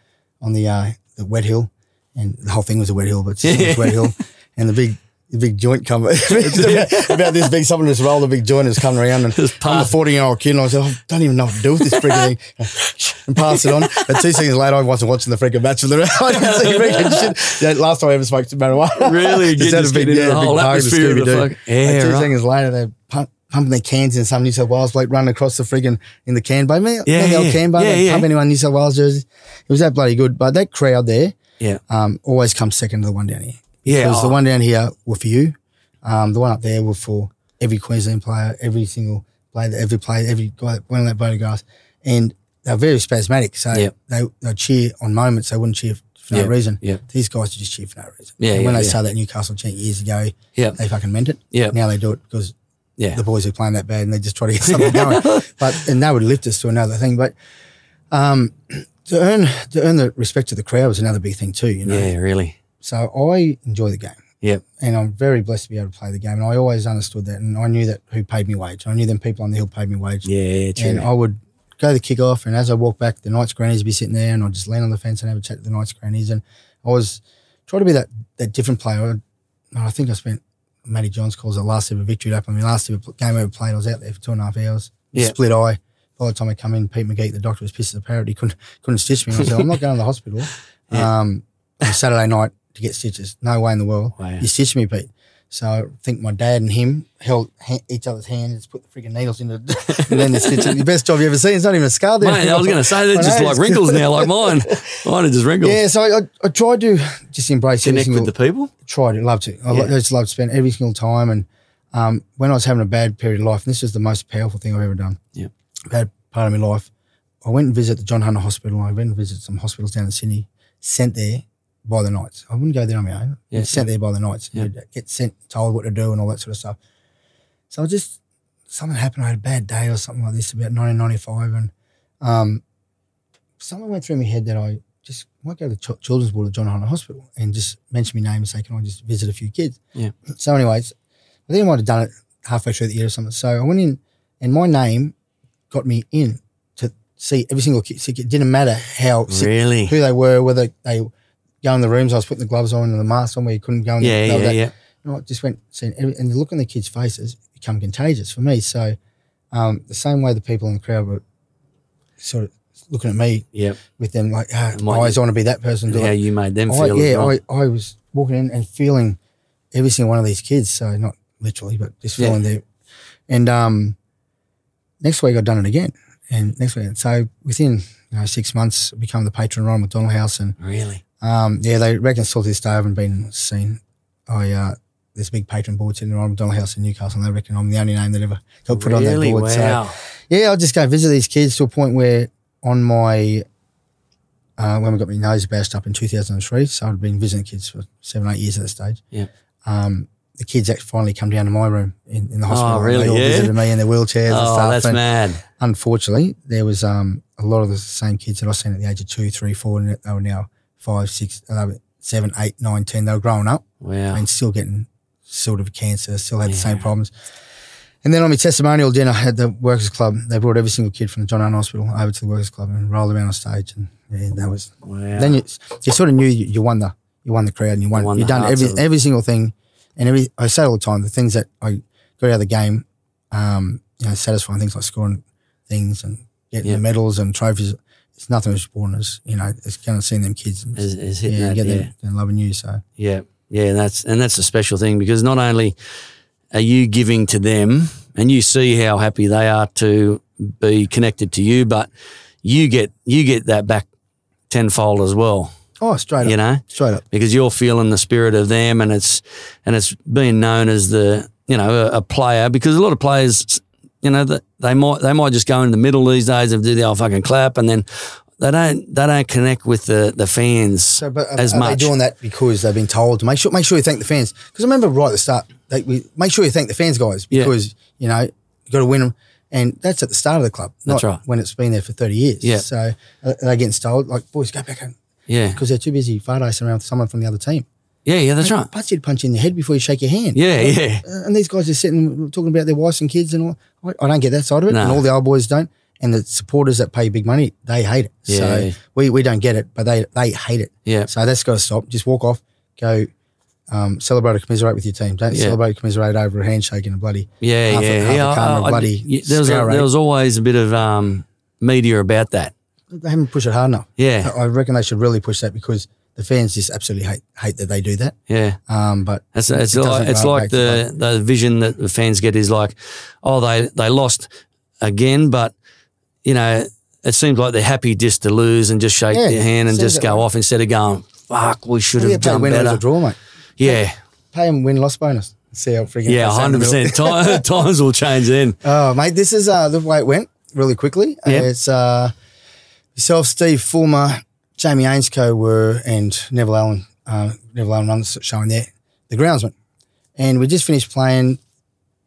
on the uh, the wet hill, and the whole thing was a wet hill, but it's yeah. wet hill, and the big. The big joint coming about, about this big, someone just rolled a big joint and was coming around and I'm a fourteen-year-old kid and I said, like, oh, I don't even know what to do with this freaking thing and pass it on. But two seconds later, I wasn't watching the freaking match of the round. I didn't see freaking shit. Yeah, last time I ever smoked marijuana. Really? Just had a big, yeah, the whole big atmosphere of the fuck. Yeah, two right. seconds later, they pump, pumping their cans in some New South Wales bloke running across the freaking, in the can bay. Man, yeah, man, the old can bay. Yeah, yeah. Pump anyone in New South Wales jerseys. It was that bloody good. But that crowd there yeah. um, always comes second to the one down here. Yeah, because oh. the one down here were for you, um, the one up there were for every Queensland player, every single player, every player, every guy that went on that boat of grass, and they're very spasmodic. So yep. they they cheer on moments. They wouldn't cheer for no yep. reason. Yep. These guys would just cheer for no reason. Yeah, and when yeah, they yeah. started that Newcastle chant years ago, yep. they fucking meant it. Yep. Now they do it because yeah. the boys are playing that bad and they just try to get something going. But and they would lift us to another thing. But um, To earn to earn the respect of the crowd is another big thing too, you know. Yeah, really. So I enjoy the game. Yeah. And I'm very blessed to be able to play the game. And I always understood that, and I knew that who paid me wage. I knew them people on the hill paid me wage. Yeah, yeah, true. And I would go to the kick-off, and as I walk back, the Knights grannies would be sitting there, and I'd just lean on the fence and have a chat to the Knights grannies. And I was trying to be that, that different player. I, I think I spent, Matty Johns calls it last ever victory up. I mean, last ever game ever played, I was out there for two and a half hours, yeah. Split eye. By the time I come in, Pete McGeek, the doctor, was pissed as a parrot. He couldn't, couldn't stitch me. And I said, I'm not going to the hospital yeah. um, on a Saturday night to get stitches. No way in the world. Wow. You stitched me, Pete. So I think my dad and him held ha- each other's hands, put the frigging needles in the, and then the stitches. The best job you ever seen. It's not even a scar there. Mate, I was going to say, they're just know, like wrinkles now, like mine. Mine are just wrinkles. Yeah, so I, I tried to just embrace Connect every single, with the people? Tried to, love to. I yeah. just loved to spend every single time. And um, when I was having a bad period of life, and this is the most powerful thing I've ever done. Yeah. Bad part of my life, I went and visited the John Hunter Hospital. I went and visited some hospitals down in Sydney, sent there by the Knights. I wouldn't go there on my own. Yeah, yeah. Sent there by the Knights. Yeah. Get sent, told what to do and all that sort of stuff. So I just, something happened. I had a bad day or something like this about nineteen ninety-five, and um, something went through my head that I just might go to the Ch- Children's Ward of John Hunter Hospital and just mention my name and say, can I just visit a few kids? Yeah. So anyways, I think I might have done it halfway through the year or something. So I went in, and my name got me in to see every single kid. It didn't matter how sick, really? Who they were, whether they go in the rooms. I was putting the gloves on and the mask on where you couldn't go in. Yeah, the, yeah, that. yeah. You know, I just went seeing every, and the look on the kids' faces become contagious for me. So um, the same way the people in the crowd were sort of looking at me yep. with them like, ah, I always want to be that person. How like, you made them I, feel. Yeah, well. I, I was walking in and feeling every single one of these kids. So not literally, but just feeling yeah. there. And um. Next week I'd done it again, and next week. So within you know six months, I became the patron of Ronald McDonald House, and really, um, yeah, they reckon still to this day I haven't been seen. I uh, there's a big patron board sitting in the Ronald McDonald House in Newcastle, and they reckon I'm the only name that ever got put really? on that board. Wow. So yeah, I'll just go visit these kids to a point where on my uh, when we got my nose bashed up in two thousand three, so I'd been visiting kids for seven eight years at that stage. Yeah. Um, the kids actually finally come down to my room in, in the hospital. Oh, really? They all yeah? visited me in their wheelchairs oh, and stuff. Oh, that's and mad. Unfortunately, there was um, a lot of the same kids that I seen at the age of two, three, four, and they were now five, six, seven, eight, nine, ten. They were growing up wow. and still getting sort of cancer, still had yeah. the same problems. And then on my testimonial dinner at the Workers Club, they brought every single kid from the John Hunter Hospital over to the Workers Club and rolled around on stage. And yeah, that was wow. – then you, you sort of knew you, you won the you won the crowd and you won, you won you've done every, every single thing. And every, I say all the time, the things that I got out of the game, um, you know, satisfying things like scoring things and getting yeah. the medals and trophies, it's nothing as important as, you know, it's kind of seeing them kids and it's, it's yeah, that, get yeah. them and loving you. So yeah, yeah, and that's and that's a special thing because not only are you giving to them and you see how happy they are to be connected to you, but you get you get that back tenfold as well. Oh, straight up. You know? Straight up. Because you're feeling the spirit of them and it's and it's being known as the, you know, a, a player because a lot of players, you know, the, they might they might just go in the middle these days and do the old fucking clap and then they don't they don't connect with the, the fans so, but are, as are much. Are they doing that because they've been told to make sure make sure you thank the fans? Because I remember right at the start, they, we, make sure you thank the fans, guys, because, yeah. you know, you've got to win them. And that's at the start of the club, not that's right. when it's been there for thirty years. Yeah. So are they getting told, like, boys, go back home. Yeah. Because they're too busy fardacing around with someone from the other team. Yeah, yeah, that's right. But you'd punch you in the head before you shake your hand. Yeah, like, yeah. And these guys are sitting talking about their wives and kids and all. I don't get that side of it. No. And all the old boys don't. And the supporters that pay big money, they hate it. Yeah. So we, we don't get it, but they, they hate it. Yeah. So that's got to stop. Just walk off, go um, celebrate or commiserate with your team. Don't yeah. celebrate or commiserate over a handshake and a bloody yeah, half, yeah. A, half yeah, a car and a bloody I, I, there, was a, there was always a bit of um, media about that. They haven't pushed it hard enough. Yeah. I reckon they should really push that because the fans just absolutely hate hate that they do that. Yeah. Um, but it's, it's it like, it's like the, the vision that the fans get is like, oh, they, they lost again, but, you know, it seems like they're happy just to lose and just shake yeah, their hand and just go way. off instead of going, fuck, we should have done better. A draw, mate. Yeah. Pay, pay them win-loss bonus. See how freaking Yeah, one hundred percent. Time, times will change then. Oh, mate, this is uh, the way it went really quickly. Yeah. It's... Uh, Yourself, Steve Fulmer, Jamie Ainscoe were, and Neville Allen, uh, Neville Allen runs showing there, the groundsman. And we just finished playing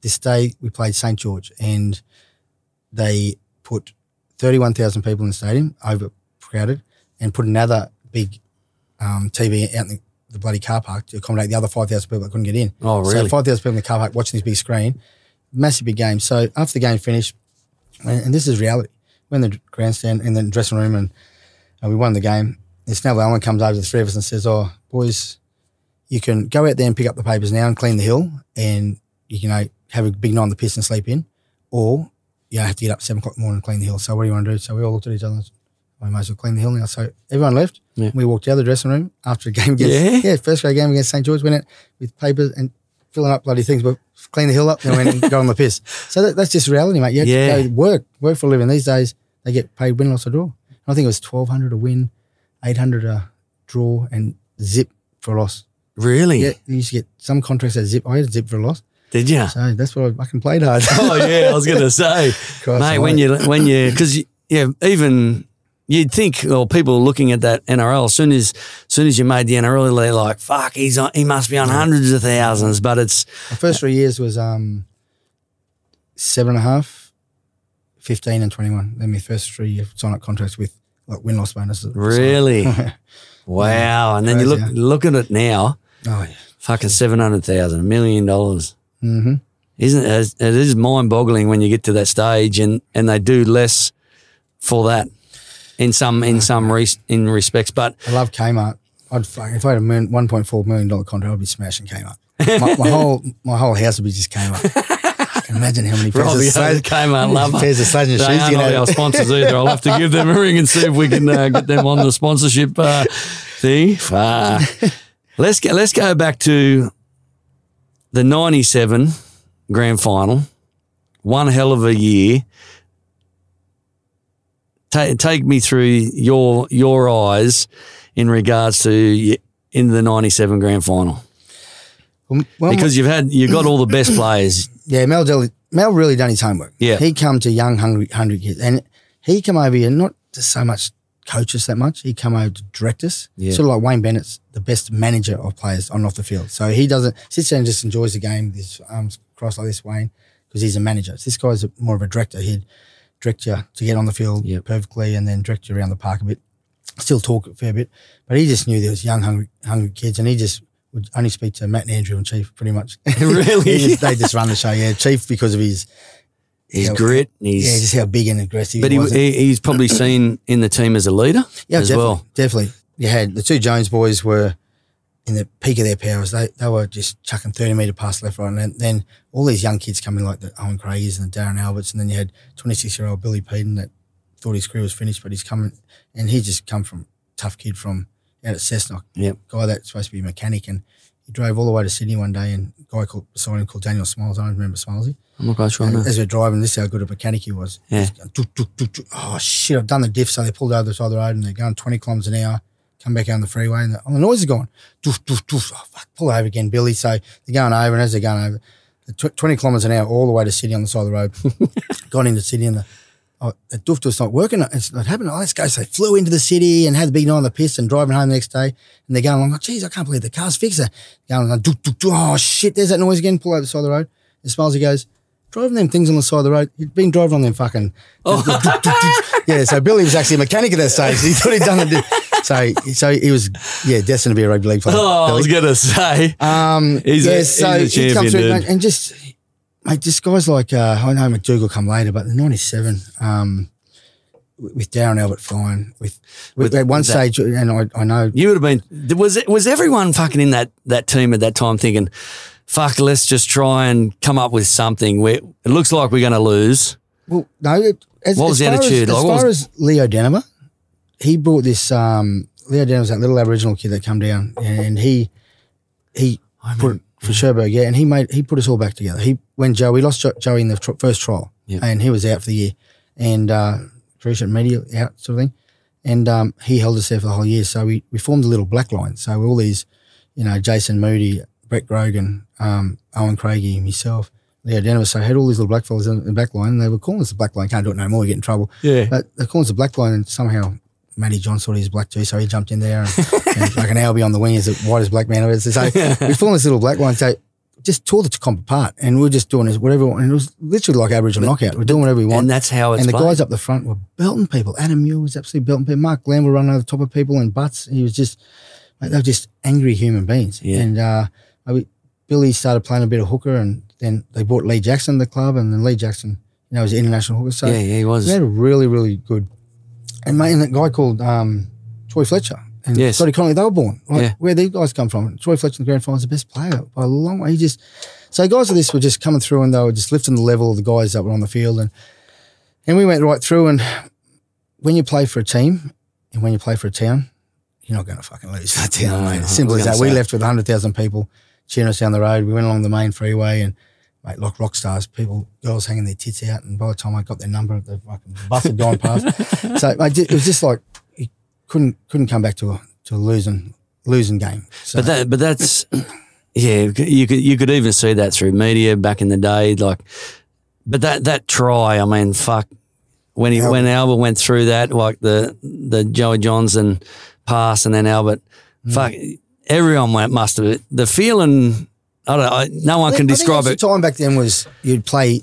this day. We played Saint George, and they put thirty-one thousand people in the stadium, overcrowded. and put another big um, T V out in the, the bloody car park to accommodate the other five thousand people that couldn't get in. Oh, really? So five thousand people in the car park watching this big screen, massive big game. So after the game finished, and, and this is reality, we're in the grandstand, in the dressing room, and, and we won the game. And Snell Allen comes over to the three of us and says, oh, boys, you can go out there and pick up the papers now and clean the hill and, you know, have a big night on the piss and sleep in, or you know, have to get up seven o'clock in the morning and clean the hill. So what do you want to do? So we all looked at each other and said, we might as well clean the hill now. So everyone left. Yeah. We walked out of the dressing room after a game against, yeah, yeah first grade game against Saint George, went out with papers and filling up bloody things, but cleaned the hill up and went and got on the piss. So that, that's just reality, mate. You have yeah. to go work, work for a living. These days they get paid win, loss or draw. And I think it was twelve hundred a win, eight hundred a draw, and zip for a loss. Really? Yeah, you used to get some contracts that zip. I had zip for a loss. Did you? So that's what I fucking played hard. Oh, yeah, I was going to say. Christ, mate, when you, when you, because, yeah, even you'd think, well, people looking at that N R L, as soon as, as soon as you made the N R L, they're like, fuck, he's on, he must be on hundreds of thousands, but it's. The first three years was um, seven and a half, fifteen and twenty-one. Then my first three year sign-up contracts with like win-loss bonuses. Really? Wow. And then Crazy, you look, yeah. look at it now. Oh, yeah. Fucking seven hundred thousand dollars, a million dollars. Mm-hmm. Isn't it? It is mind-boggling when you get to that stage, and, and they do less for that in some in some re- in respects. But I love Kmart. I'd if I had a one point four million dollars contract, I'd be smashing Kmart. My, my whole my whole house would be just Kmart. Imagine how many pairs of sludge and shoes. They aren't all our sponsors either. I'll have to give them a ring and see if we can uh, get them on the sponsorship uh, thing. Uh, let's go, let's go back to. The ninety-seven grand final, one hell of a year. Take, take me through your your eyes in regards to in the ninety-seven grand final, well, because you've had you got all the best players. Yeah, Mel Del- Mel really done his homework. Yeah, he come to young hungry hungry kids, and he come over here not to so much coach us that much. He come over to direct us, yeah. sort of like Wayne Bennett's the best manager of players on and off the field. So he doesn't sits there and just enjoys the game, his arms crossed like this, Wayne, because he's a manager. So this guy's a, more of a director. He'd direct you to get on the field yep. perfectly and then direct you around the park a bit, still talk a fair bit. But he just knew there was young, hungry, hungry kids, and he just would only speak to Matt and Andrew and Chief pretty much. Really? just, they just run the show, yeah. Chief because of his... His how, grit. And his, yeah, just how big and aggressive but he was. But he, he's probably seen in the team as a leader yeah, as definitely, well. definitely. You had the two Jones boys were in the peak of their powers. They they were just chucking thirty-metre pass left, right, and then, then all these young kids come in like the Owen Craigs and the Darren Alberts, and then you had twenty-six-year-old Billy Peden that thought his career was finished, but he's coming – and he just come from – tough kid from out at Cessnock, yep. guy that's supposed to be a mechanic, and he drove all the way to Sydney one day, and a guy called, beside him called Daniel Smiles. I don't remember Smilesy. I'm not quite sure. And, as we're driving, this is how good a mechanic he was. Yeah. Going, do, do, do, do. Oh, shit, I've done the diff. So they pulled over the side of the road and they're going twenty kilometres an hour, come back out on the freeway and the, oh, the noise is going. Doof, doof, doof. Oh, fuck, pull over again, Billy. So they're going over, and as they're going over, the tw- twenty kilometres an hour all the way to Sydney on the side of the road, got into Sydney and the, oh, the doof doof's not working. It's not happening. Oh, let's go. So they flew into the city and had the big night on the piss and driving home the next day. And they're going along, oh, geez, I can't believe the car's fixed. They're going along, doof, doof, doof. Oh, shit, there's that noise again. Pull over the side of the road. And Smilesy goes, driving them things on the side of the road. He'd been driving on them fucking... Oh. Yeah, so Billy was actually a mechanic at that stage. He thought he'd done it. So so he was, yeah, destined to be a rugby league player. Oh, Billy. I was going to say. Um, he's, yeah, a, so he's a champion, comes through, dude. And just, mate, just guys like, uh, I know McDougall come later, but the ninety-seven, um, with Darren Albert flying, with, with, with at one that, stage, and I, I know... You would have been... Was was everyone fucking in that that team at that time thinking... Fuck, let's just try and come up with something. Where it looks like we're going to lose. Well, no. As, what was the attitude? As, like, as far was... as Leo Danimer, he brought this, um, Leo Danimer's that little Aboriginal kid that come down, and he he I mean, put, for Sherbrooke, yeah, and he made he put us all back together. He when Joe, we lost Joey in the tr- first trial, yep. and he was out for the year, and uh, Christian Media out sort of thing, and um, he held us there for the whole year. So we, we formed a little black line. So all these, you know, Jason Moody, Brett Grogan, um, Owen Craigie, myself, Leo Danimer. So I had all these little black fellas in the back line, and they were calling us the black line. Can't do it no more, you get in trouble. Yeah. But they're calling us the black line, and somehow Matty John thought he was black too, so he jumped in there. And, and like an Albie on the wing is the whitest black man ever. So we formed this little black line. So just tore the comp apart, and we were just doing whatever we wanted. And it was literally like Aboriginal knockout. We we're doing whatever we want. And that's how it's And the played. Guys up the front were belting people. Adam Mule was absolutely belting people. Mark Lamb were running over the top of people and butts. He was just, mate, they were just angry human beings. Yeah. And uh, we, Billy started playing a bit of hooker, and then they brought Lee Jackson to the club, and then Lee Jackson, you know, was an international hooker. So yeah, yeah, he was. They had a really, really good. And, mate, and that guy called um, Troy Fletcher. And yes. Scotty Connolly, they were born. Like, yeah. Where these guys come from. Troy Fletcher in the grand final is the best player by a long way. He just so guys like this were just coming through, and they were just lifting the level of the guys that were on the field, and and we went right through. And when you play for a team and when you play for a town, you're not going to fucking lose that town, no, mate. No, simple as that. Say. We left with a hundred thousand people cheering us down the road. We went along the main freeway and. Mate, like rock stars, people, girls hanging their tits out, and by the time I got their number, the fucking bus had gone past. So mate, it was just like you couldn't couldn't come back to a to a losing losing game. So. But that, but that's yeah, you could you could even see that through media back in the day, like. But that that try, I mean, fuck, when he Albert. when Albert went through that, like the the Joey Johnson pass, and then Albert, mm. fuck, everyone went must have the feeling. I don't. I, no one I think, can describe I think it. The time back then was you'd play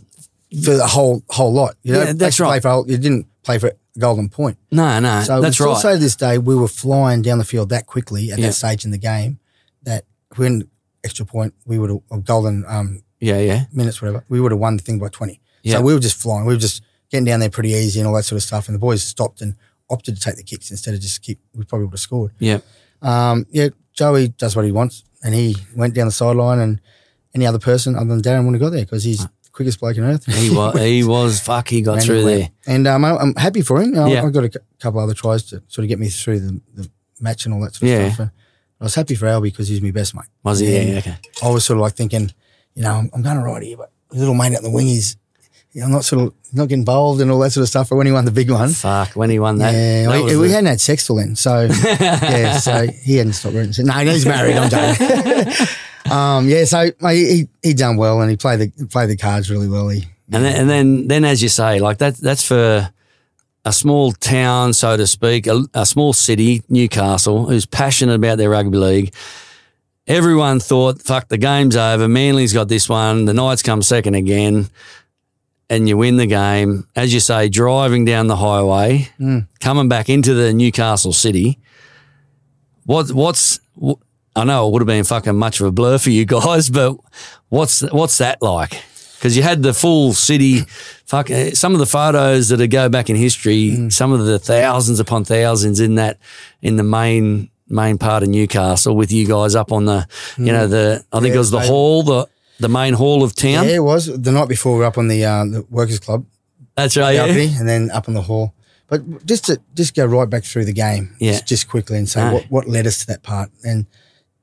for the whole whole lot. You know, yeah, that's right. Play for whole, you didn't play for Golden Point. No, no, so that's right. So this day we were flying down the field that quickly at yeah. that stage in the game that when extra point we would have golden um yeah yeah minutes whatever we would have won the thing by twenty. Yeah. So we were just flying. We were just getting down there pretty easy and all that sort of stuff. And the boys stopped and opted to take the kicks instead of just keep. We probably would have scored. Yeah. Um. Yeah. Joey does what he wants. And he went down the sideline, and any other person other than Darren wouldn't have got there because he's the quickest bloke on earth. He was, he was fuck, he got through there. And um, I'm happy for him. I, yeah. I got a couple other tries to sort of get me through the, the match and all that sort of yeah. stuff. And I was happy for Albie because he's my best mate. Was he? Yeah, okay. I was sort of like thinking, you know, I'm, I'm going to ride here, but little mate out the wing is, you know, I'm not sort of not getting involved and all that sort of stuff. But when he won the big one. Fuck, when he won that. Yeah, that we, we the... hadn't had sex till then. So, yeah, so he hadn't stopped rooting. No, he's married, I'm joking. um, yeah, so he he done well and he played the played the cards really well. He, and then, and then, then as you say, like that that's for a small town, so to speak, a, a small city, Newcastle, who's passionate about their rugby league. Everyone thought, fuck, the game's over. Manly's got this one. The Knights come second again. And you win the game, as you say, driving down the highway, mm. coming back into the Newcastle city. What, what's what, I know it would have been fucking much of a blur for you guys, but what's what's that like? Because you had the full city. Fuck, some of the photos that go back in history, mm. some of the thousands upon thousands in that in the main main part of Newcastle with you guys up on the, mm. you know, the I think yeah, it was the they, hall the. The main hall of town? Yeah, it was. The night before we were up on the, uh, the Workers' Club. That's right, yeah. Company, and then up on the hall. But just to just go right back through the game yeah. just, just quickly and say no. what, what led us to that part. And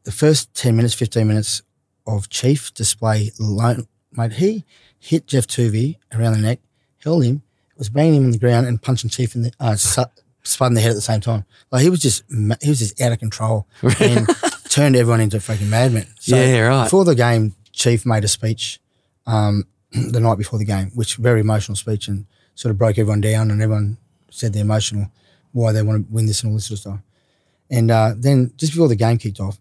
the first ten minutes, fifteen minutes of Chief display alone, mate, he hit Jeff Tuvey around the neck, held him, was banging him on the ground and punching Chief in the uh, su- spun the head at the same time. Like he was just he was just out of control and turned everyone into fucking madmen. So yeah, right. Before the game, Chief made a speech um, the night before the game, which very emotional speech and sort of broke everyone down and everyone said they're emotional, why they want to win this and all this sort of stuff. And uh, then just before the game kicked off,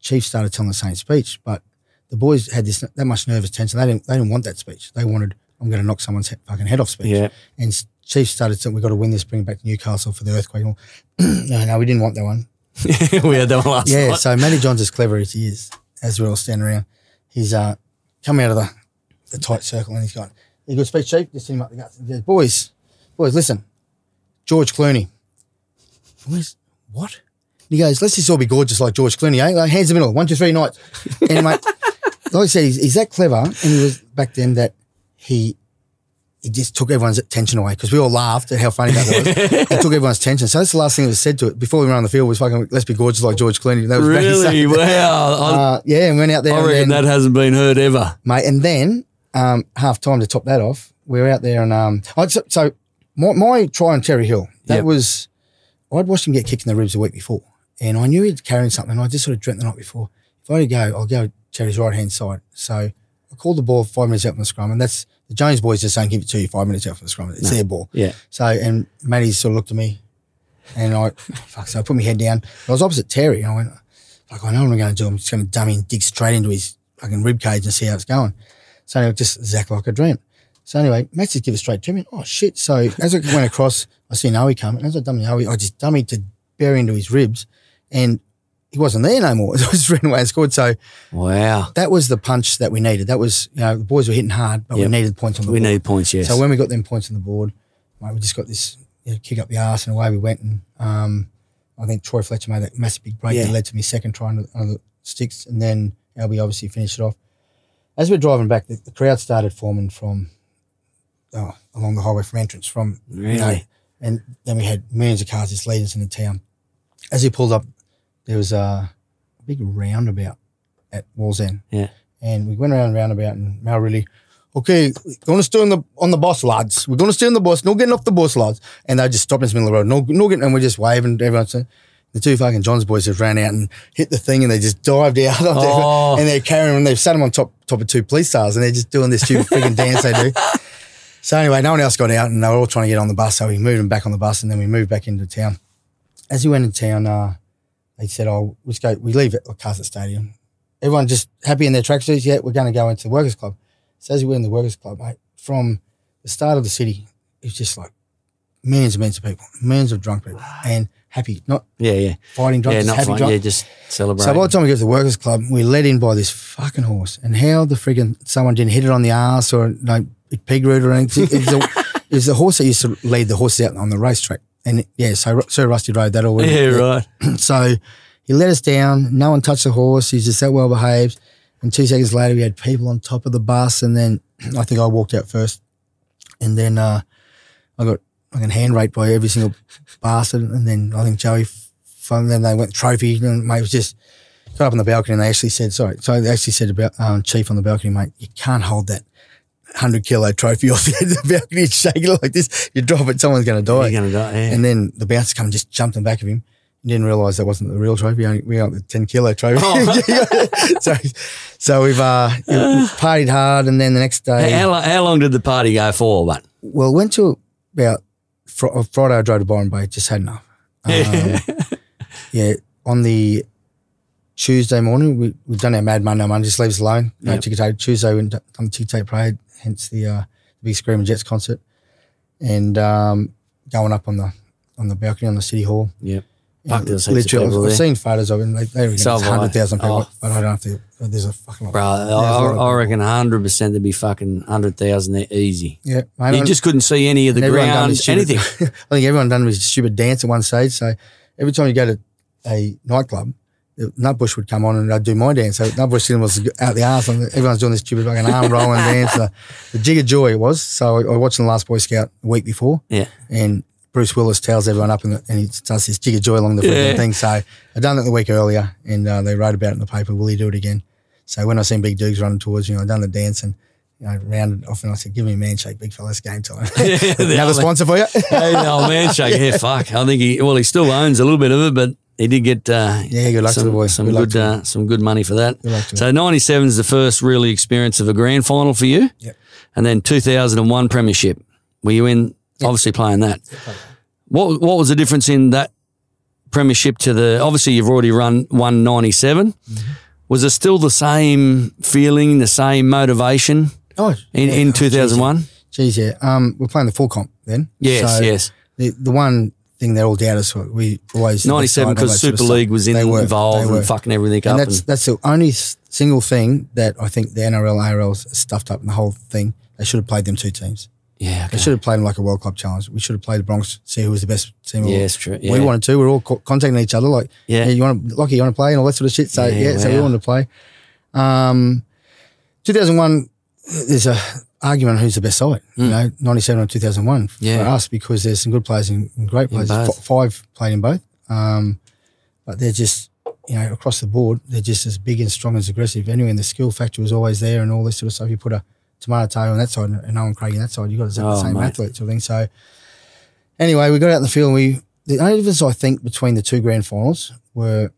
Chief started telling the same speech, but the boys had this that much nervous tension. They didn't they didn't want that speech. They wanted, I'm going to knock someone's head, fucking head off speech. Yeah. And Chief started saying, we've got to win this, bring it back to Newcastle for the earthquake. And all. no, no, we didn't want that one. we had that one last yeah, night. Yeah, so Matty John's as clever as he is, as we're all standing around. He's uh, come out of the, the tight circle and he's gone, you good speech, Chief? Just hit him up the guts. He says, boys, boys, listen, George Clooney. Boys, what? And he goes, let's just all be gorgeous like George Clooney, eh? Like, hands in the middle, one, two, three, nights. And mate, like I said, he's, he's that clever. And he was back then that he he just took everyone's attention away because we all laughed at how funny that was. He took everyone's attention. So that's the last thing that was said to it before we ran on the field was fucking, let's be gorgeous like George Clooney. That was really? Wow. Uh, yeah, and went out there. I reckon that hasn't been heard ever. Mate, and then um, half time to top that off, we were out there and um, – so, so my, my try on Terry Hill, that yep. was – I'd watched him get kicked in the ribs the week before and I knew he'd carrying something and I just sort of dreamt the night before. If I had to go, I'll go Terry's right-hand side. So I called the ball five minutes out from the scrum and that's – the Jones boys just don't give it to you five minutes out from the scrum. It's no. their ball. Yeah. So, and Matty sort of looked at me and I, fuck, so I put my head down. I was opposite Terry and I went, fuck, I know what I'm going to do. I'm just going to dummy and dig straight into his fucking ribcage and see how it's going. So anyway, just exactly like a dream. So anyway, Max just give it straight to me. Oh, shit. So as I went across, I seen Owie come. And as I dummied Owie, I just dummied to bury into his ribs. And he wasn't there no more. I just ran away and scored. So wow, that was the punch that we needed. That was, you know, the boys were hitting hard, but yep. we needed points on the we board. We needed points, yes. So when we got them points on the board, mate, we just got this, you know, kick up the arse and away we went. And um, I think Troy Fletcher made that massive big break yeah. that led to me second try under, under the sticks. And then Albie obviously finished it off. As we're driving back, the, the crowd started forming from oh, along the highway from entrance. From really? You know, and then we had millions of cars just leading us into town. As we pulled up, there was a big roundabout at Wall's End. Yeah. And we went around the roundabout and Mal really, okay, we're going to stay on the on the bus, lads. We're going to stay on the bus. No getting off the bus, lads. And they just stopped in the middle of the road. No, no getting, and we're just waving to everyone. So the two fucking Johns boys just ran out and hit the thing and they just dived out. Oh. And they're carrying them. They've sat them on top, top of two police cars and they're just doing this stupid freaking dance they do. So anyway, no one else got out and they were all trying to get on the bus. So we moved them back on the bus and then we moved back into town. As we went into town, uh, they said, oh, let's go. We leave at Carson Stadium. Everyone just happy in their tracksuits. Yeah, we're going to go into the Workers' Club. So as we were in the Workers' Club, mate, from the start of the city, it was just like millions and millions of people, millions of drunk people, and happy, not yeah, yeah. fighting drunk, yeah, just not happy fine. drunk. Yeah, just celebrating. So by the time we got to the Workers' Club, we were led in by this fucking horse. And how the friggin' someone didn't hit it on the arse or like it pig root or anything. It was, the, it was the horse that used to lead the horses out on the racetrack. And yeah, so Sir Rusty rode that all week. Yeah, right. So he let us down. No one touched the horse. He's just that well behaved. And two seconds later, we had people on top of the bus. And then I think I walked out first. And then uh, I got like hand raped by every single bastard. And then I think Joey, and then they went trophy. And mate, it was just got up on the balcony. And they actually said, sorry. So they actually said about um, Chief on the balcony, mate, you can't hold that one hundred kilo trophy off the end of the balcony and shake it like this. You drop it, someone's going to die. You're going to die, yeah. And then the bouncer come and just jumped in the back of him. He didn't realise that wasn't the real trophy. We got the ten kilo trophy. Oh. so so we've uh, uh, partied hard and then the next day. How, how long did the party go for, mate? Well, went to about fr- Friday I drove to Byron Bay, just had enough. Um, yeah, on the Tuesday morning, we, we've done our Mad Monday, Monday, just leave us alone. No yep. ticket tape. Tuesday we went on the ticket tape parade. Hence the uh, big Screaming Jets concert, and um, going up on the on the balcony on the city hall. Yeah, literally, I've, I've seen photos of it. And they, they reckon so it's hundred thousand people, oh. but I don't think there's a fucking lot. Bro, I, I reckon hundred percent there'd be fucking hundred thousand there easy. Yeah, mate, you I, just couldn't see any of the ground, stupid, anything. I think everyone done his stupid dance at one stage. So every time you go to a nightclub, Nutbush would come on and I'd do my dance. So Nutbush was out the arse and everyone's doing this stupid fucking arm rolling dance. The, the jig of joy it was. So I, I watched The Last Boy Scout the week before. Yeah. And Bruce Willis tells everyone up and, the, and he does this jig of joy along the yeah. thing. So I'd done that the week earlier and uh, they wrote about it in the paper, will he do it again? So when I seen Big Dukes running towards me, you know, I'd done the dance and you know, rounded off and I said, give me a manshake, big fella, it's game time. Yeah, another sponsor for you? Hey, old manshake. Yeah, fuck. I think he, well, he still owns a little bit of it, but he did get uh, yeah, good luck some, to the boy. some good, good uh, some good money for that. So ninety-seven is the first really experience of a grand final for you, yep. And then two thousand one premiership. Were you in? Yep. Obviously playing that. Yep. What what was the difference in that premiership to the? Obviously you've already run won ninety-seven. Mm-hmm. Was it still the same feeling, the same motivation? Oh, in yeah. in two thousand one. Geez, yeah. Um, we're playing the full comp then. Yes, so yes. The the one. Thing they all doubt us. We always ninety-seven because Super sort of League was in they involved were, and fucking everything and up. That's, and that's the only single thing that I think the N R L A R L's stuffed up in the whole thing. They should have played them two teams. Yeah, okay. They should have played them like a World Club Challenge. We should have played the Bronx, see who was the best team. Yeah, that's true. Yeah. We wanted to. We we're all co- contacting each other like, yeah, hey, you want to, Lockie, you want to play and all that sort of shit. So yeah, yeah wow. so we wanted to play. Um, two thousand one. There's a argument on who's the best side, mm. you know, ninety-seven or two thousand one yeah. for us because there's some good players and great players. F- five played in both. Um, but they're just, you know, across the board, they're just as big and strong as aggressive. Anyway, and the skill factor was always there and all this sort of stuff. You put a Tomato Taylor on that side and Owen Craig on that side, you've got exactly oh, the same mate. athlete sort of thing. So anyway, we got out in the field and we – the only difference I think between the two grand finals were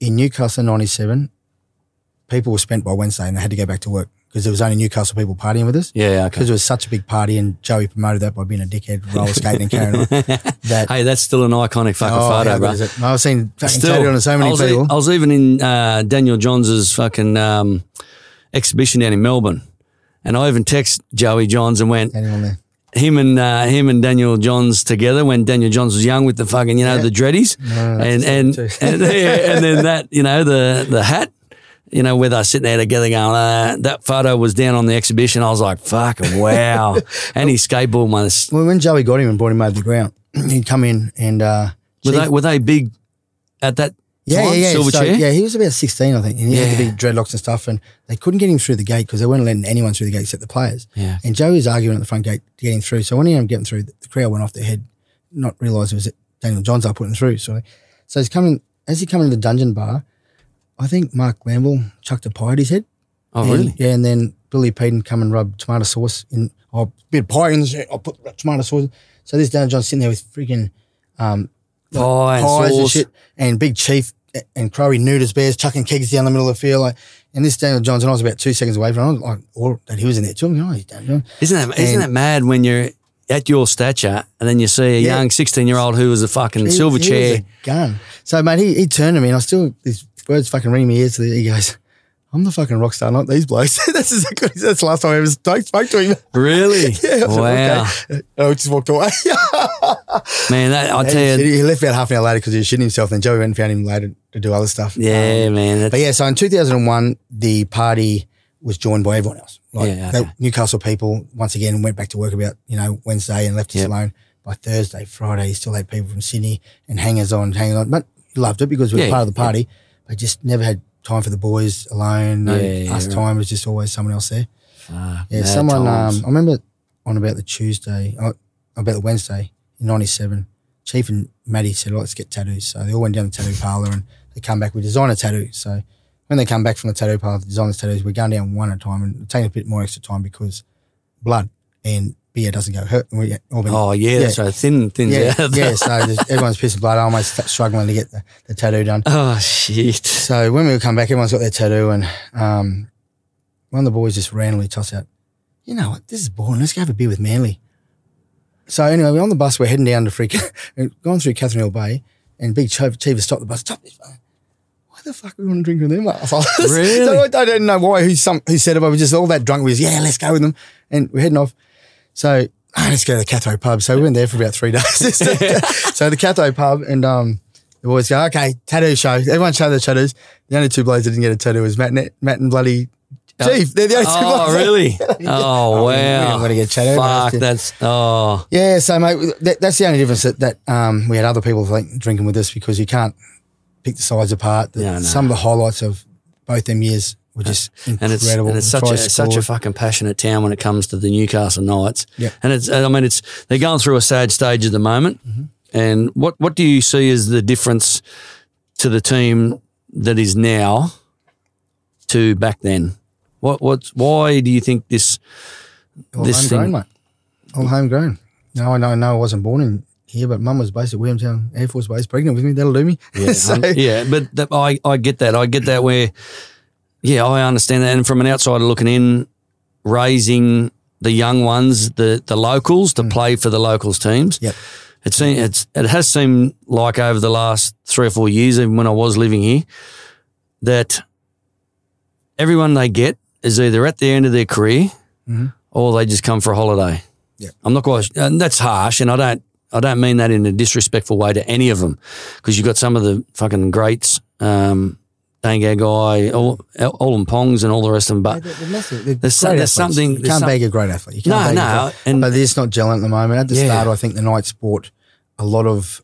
in Newcastle ninety-seven, people were spent by Wednesday and they had to go back to work. because there was only Newcastle people partying with us. Yeah, because okay. it was such a big party, and Joey promoted that by being a dickhead, roller skating and carrying on. That, hey, that's still an iconic fucking oh, photo, bro. I've seen fucking tattooed on so many I was, people. I was even in uh, Daniel Johns' fucking um, exhibition down in Melbourne, and I even texted Joey Johns and went, him and uh, him and Daniel Johns together when Daniel Johns was young with the fucking, you know, yeah. the dreadies, no, no, and and and, yeah, and then that, you know, the the hat. You know, with us sitting there together going, uh, that photo was down on the exhibition. I was like, fuck, wow. And he skateboarded my s- well, when Joey got him and brought him over the ground, he'd come in and uh, were, they, were they big at that yeah, time? Yeah, yeah, Silver so, chair? Yeah, he was about sixteen, I think. And he yeah. had the big dreadlocks and stuff. And they couldn't get him through the gate because they weren't letting anyone through the gate except the players. Yeah. And Joey was arguing at the front gate to get him through. So when he had him getting through, the crowd went off their head, not realising it was Daniel Johns up putting him through. So, so he's coming, as he come into the dungeon bar, I think Mark Lamble chucked a pie at his head. Oh, and, really? Yeah, and then Billy Peden come and rub tomato sauce in, oh, a bit of pie in this, I'll put tomato sauce. So this Daniel John's sitting there with freaking um, like pie pies and, and shit, and Big Chief and Crowy nudist bears chucking kegs down the middle of the field. Like, and this Daniel John's, and I was about two seconds away from him. I was like, or that he was in there too. I mean, oh, he's Daniel John. Isn't that, isn't that mad when you're at your stature and then you see a yeah. young sixteen-year-old who was a fucking he, silver he chair. Was a gun. So, mate, he, he turned to me and I still... This, words fucking ring me ears to the, he goes, I'm the fucking rock star, not these blokes. That's exactly, that's the last time I ever spoke, spoke to him. Really? Yeah. I wow. Like, okay. I just walked away. Man, that, I'll tell you. He left about half an hour later because he was shitting himself, and Joey went and found him later to do other stuff. Yeah, um, man. But yeah, so in two thousand one, the party was joined by everyone else. Like yeah, okay. the Newcastle people, once again, went back to work about, you know, Wednesday and left us yep. alone. By Thursday, Friday, you still had people from Sydney and hangers on, hanging on. But loved it because we were yeah, part of the party. Yeah. I just never had time for the boys alone. Yeah, yeah, us yeah, time right. was just always someone else there. Ah, yeah, someone, um, I remember on about the Tuesday, uh, about the Wednesday in ninety-seven, Chief and Maddie said, oh, let's get tattoos. So they all went down to the tattoo parlour and they come back, we designed a tattoo. So when they come back from the tattoo parlour, the designers' tattoos, we're going down one at a time and taking a bit more extra time because blood and beer doesn't go hurt. We all been, oh, yeah, yeah, that's right. Thin, thin. Yeah, out. yeah so everyone's pissed blood. I'm always struggling to get the, the tattoo done. Oh, shit. So when we come back, everyone's got their tattoo and um, one of the boys just randomly tossed out, you know what, this is boring. Let's go have a beer with Manly. So anyway, we're on the bus. We're heading down to freaking, we've gone through Catherine Hill Bay and Big Chief has stopped the bus. Stop this bus. The fuck we want to drink with them? Like, really? So I don't know why, who, some, who said it, but we were just all that drunk. We was, yeah, let's go with them. And we're heading off. So oh, let's go to the Catho pub. So we went there for about three days. So the Catho pub and um, the boys go, okay, tattoo show. Everyone show their tattoos. The only two blokes that didn't get a tattoo was Matt and, Matt and bloody Chief. Uh, They're the only two oh, blokes. Really? oh, really? Oh, wow. I'm going to get tattooed. Fuck, that's, oh. Yeah, so, mate, that, that's the only difference that, that um, we had other people like drinking with us because you can't pick the sides apart. The, no, no. Some of the highlights of both them years were just incredible. And it's, and it's such, a, such a fucking passionate town when it comes to the Newcastle Knights. Yeah. And it's, I mean, it's they're going through a sad stage at the moment. Mm-hmm. And what, what do you see as the difference to the team that is now to back then? What what's why do you think this All this homegrown, thing? Mate. All homegrown. No, I know, no, I wasn't born in. Yeah, but Mum was based at Williamtown Air Force Base, pregnant with me. That'll do me. Yeah, so, um, yeah but that, I, I get that. I get that where, yeah, I understand that. And from an outsider looking in, raising the young ones, the the locals, to mm. play for the locals teams. Yep. It, seem, it's, it has seemed like over the last three or four years, even when I was living here, that everyone they get is either at the end of their career mm-hmm. or they just come for a holiday. Yep. I'm not quite sure. And that's harsh, and I don't. I don't mean that in a disrespectful way to any of them because you've got some of the fucking greats, um, Dangar Guy, Olam Pongs and all the rest of them. But yeah, they're, they're they're there's, some, there's something... You can't some, beg a great athlete. You can't no, no. And, but they're just not gelling at the moment. At the yeah. start, I think the Knights bought a lot of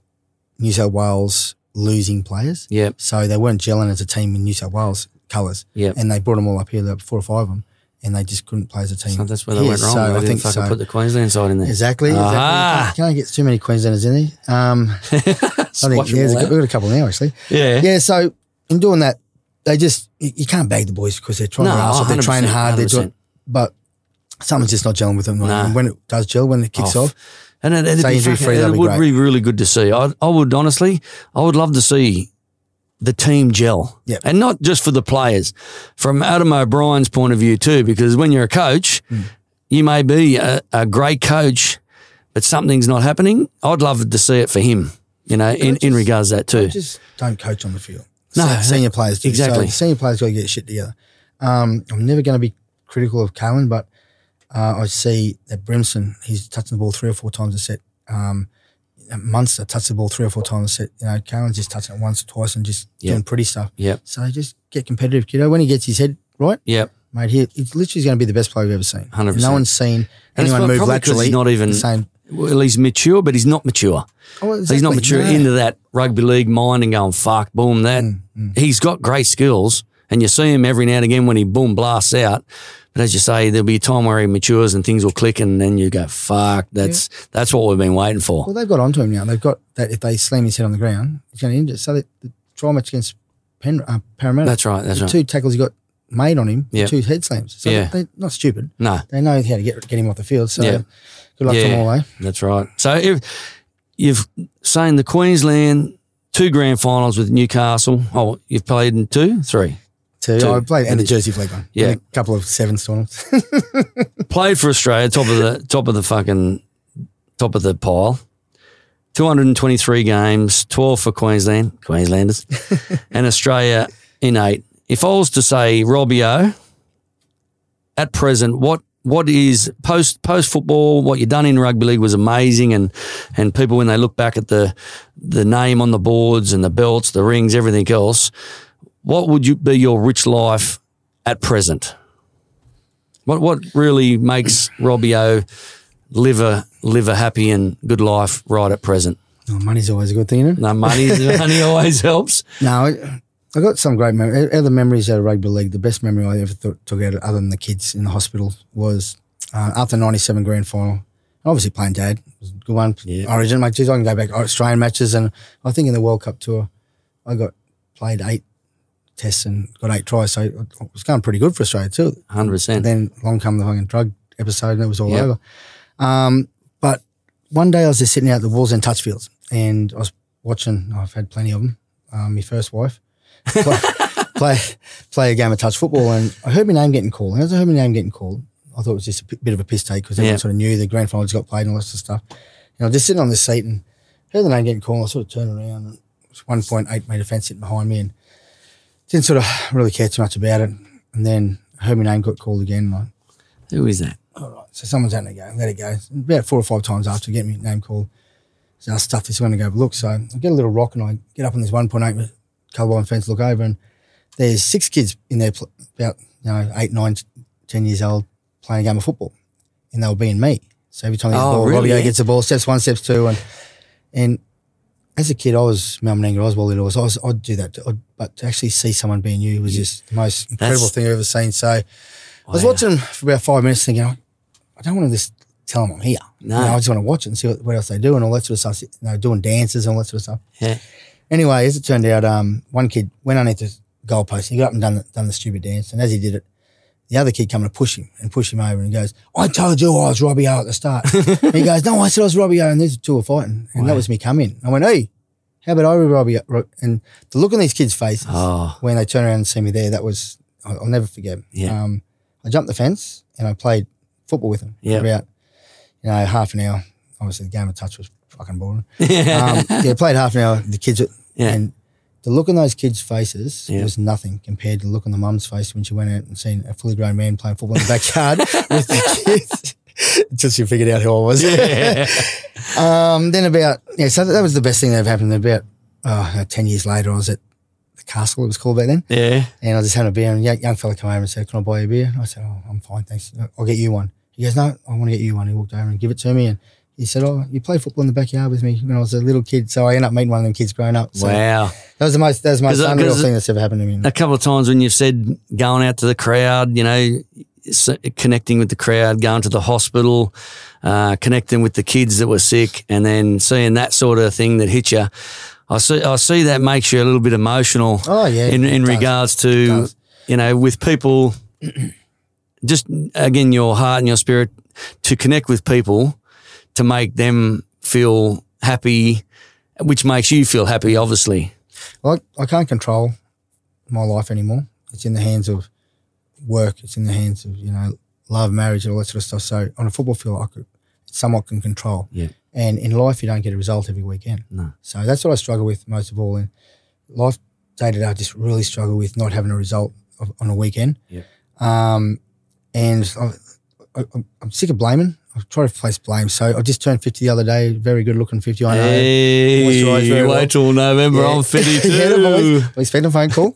New South Wales losing players. Yeah. So they weren't gelling as a team in New South Wales colours. Yeah. And they brought them all up here, there were four or five of them. And they just couldn't play as a team. So that's where they yeah, went wrong. So I think fucking so. Put the Queensland side in there. Exactly. exactly. Ah. Can't get too many Queenslanders in there. Um, I think yeah, we've got a couple now actually. Yeah. Yeah. So in doing that, they just you, you can't bag the boys because they're trying no, to hard, they're training hard, they're doing, but something's just not gelling with them. Like, nah. And when it does gel, when it kicks off, off and it, it'd so be, free, and it be would great. be really good to see. I, I would honestly, I would love to see the team gel. Yep. And not just for the players, from Adam O'Brien's point of view too, because when you're a coach, mm. you may be a, a great coach, but something's not happening. I'd love to see it for him, you know, in, just, in regards to that too. Just don't coach on the field. No. Senior players do. Exactly. So senior players got to get shit together. Um, I'm never going to be critical of Kalen, but uh, I see that Brimson, he's touching the ball three or four times a set. Um, Munster touches the ball three or four times a set. You know, Kalen's just touching it once or twice and just yep. doing pretty stuff. Yep. So just get competitive, kiddo. When he gets his head right, yep. mate, he, he's literally going to be the best player we've ever seen. one hundred percent. No one's seen anyone move laterally. He's not even the same. Well, he's mature, but he's not mature. Oh, exactly. He's not mature no. into that rugby league mind and going, fuck, boom, that. Mm, mm. He's got great skills, and you see him every now and again when he, boom, blasts out. But as you say, there'll be a time where he matures and things will click, and then you go, fuck, that's yeah. that's what we've been waiting for. Well, they've got onto him now. They've got that if they slam his head on the ground, he's going to injure it. So the, the trial match against Pen, uh, Parramatta. That's right, that's the right. Two tackles he got made on him, yep. two head slams. So yeah. they're not stupid. No. They know how to get get him off the field, so yeah. good luck yeah. to them all, eh? That's right. So if you've seen the Queensland two grand finals with Newcastle. Oh, you've played in two? Three? Two. two. I played and the Jersey flag one. Yeah. And a couple of sevens tournaments. Played for Australia, top of the top of the fucking top of the pile. two hundred twenty-three games, twelve for Queensland, Queenslanders, and Australia in eight. If I was to say Robbie O, at present, what what is post post football? What you've done in rugby league was amazing, and and people when they look back at the the name on the boards and the belts, the rings, everything else, what would you be your rich life at present? What what really makes Robbie O live a live a happy and good life right at present? Oh, money's always a good thing, isn't it? No, money money always helps. No. It, I got some great memories. Other memories out of rugby league, the best memory I ever thought, took out of, other than the kids in the hospital, was uh, after the ninety-seven grand final. Obviously playing dad was a good one. Yeah. Origin, mate, geez, I can go back Australian matches, and I think in the World Cup tour, I got played eight tests and got eight tries, so it was going pretty good for Australia too. one hundred percent. And then along come the fucking drug episode, and it was all yep. over. Um, but one day I was just sitting out at the Walls and Touchfields, and I was watching, I've had plenty of them, um, my first wife, play, play play a game of touch football, and I heard my name getting called. And as I heard my name getting called, I thought it was just a p- bit of a piss take because everyone yeah. sort of knew the grand finals got played and all that sort of stuff. And I was just sitting on this seat and heard the name getting called. And I sort of turned around, and it was one point eight metre fence sitting behind me, and didn't sort of really care too much about it. And then I heard my name got called again. And I, who is that? All right, so someone's having a go. Let it go. About four or five times after getting my name called, so I stuffed this one to go have a look. So I get a little rock and I get up on this one point eight metre colourblind fence, look over, and there's six kids in there, pl- about you know eight, nine, ten years old, playing a game of football, and they were being me. So every time he gets oh, the ball, really? Robbie yeah. gets the ball, steps one, steps two, and and as a kid, I was Mal Meninga, I was Wally Lewis, I was, I'd do that, I'd, but to actually see someone being you was just the most incredible That's, thing I've ever seen. So wow. I was watching for about five minutes, thinking, I, I don't want to just tell them I'm here. No, you know, I just want to watch it and see what, what else they do and all that sort of stuff. You know, doing dances and all that sort of stuff. Yeah. Anyway, as it turned out, um, one kid went underneath the goalpost. He got up and done the, done the stupid dance. And as he did it, the other kid came to push him and push him over and goes, I told you I was Robbie O at the start. And he goes, no, I said I was Robbie O. And these two were fighting. And wow. that was me come in. I went, hey, how about I was Robbie O? And the look on these kids' faces oh. when they turn around and see me there, that was, I'll, I'll never forget. Yeah. Um, I jumped the fence and I played football with them yep. for about, you know, half an hour. Obviously, the game of touch was fucking boring. um, yeah, played half an hour. The kids were, yeah. and the look on those kids' faces yeah. was nothing compared to the look on the mum's face when she went out and seen a fully grown man playing football in the backyard with the kids. Until she figured out who I was. Yeah. um, then about yeah, so that was the best thing that ever happened. About oh, ten years later, I was at the Castle. It was called back then. Yeah, and I was just having a beer, and a young fella came over and said, "Can I buy you a beer?" And I said, "Oh, I'm fine, thanks. I'll get you one." He goes, "No, I want to get you one." He walked over and gave it to me, and he said, oh, you play football in the backyard with me when I was a little kid. So I ended up meeting one of them kids growing up. So wow. That was the most, that was the most unreal thing that's ever happened to me. A couple of times when you've said going out to the crowd, you know, connecting with the crowd, going to the hospital, uh, connecting with the kids that were sick, and then seeing that sort of thing that hit you. I see, I see that makes you a little bit emotional oh, yeah, in, in regards to, you know, with people, just again, your heart and your spirit to connect with people, to make them feel happy, which makes you feel happy, obviously. Like, I can't control my life anymore. It's in the hands of work. It's in the hands of, you know, love, marriage, and all that sort of stuff. So on a football field, I could, somewhat can control. Yeah. And in life, you don't get a result every weekend. No. So that's what I struggle with most of all. And life day to day, I just really struggle with not having a result of, on a weekend. Yeah. Um, and I, I, I'm sick of blaming. I try to place blame. So I just turned fifty the other day. Very good looking fifty, I know. Hey, wait well. till November. Yeah. I'm fifty-two. Yeah, we expect a phone call.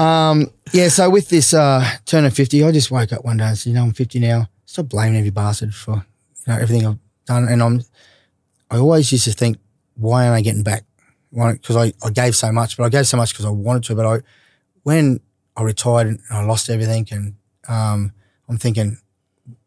um, yeah, so with this uh, turn of fifty, I just woke up one day and said, you know, I'm fifty now. Stop blaming every bastard for, you know, everything I've done. And I'm, I always used to think, why aren't I getting back? Because I, I gave so much, but I gave so much because I wanted to. But I, when I retired and I lost everything, and um, I'm thinking,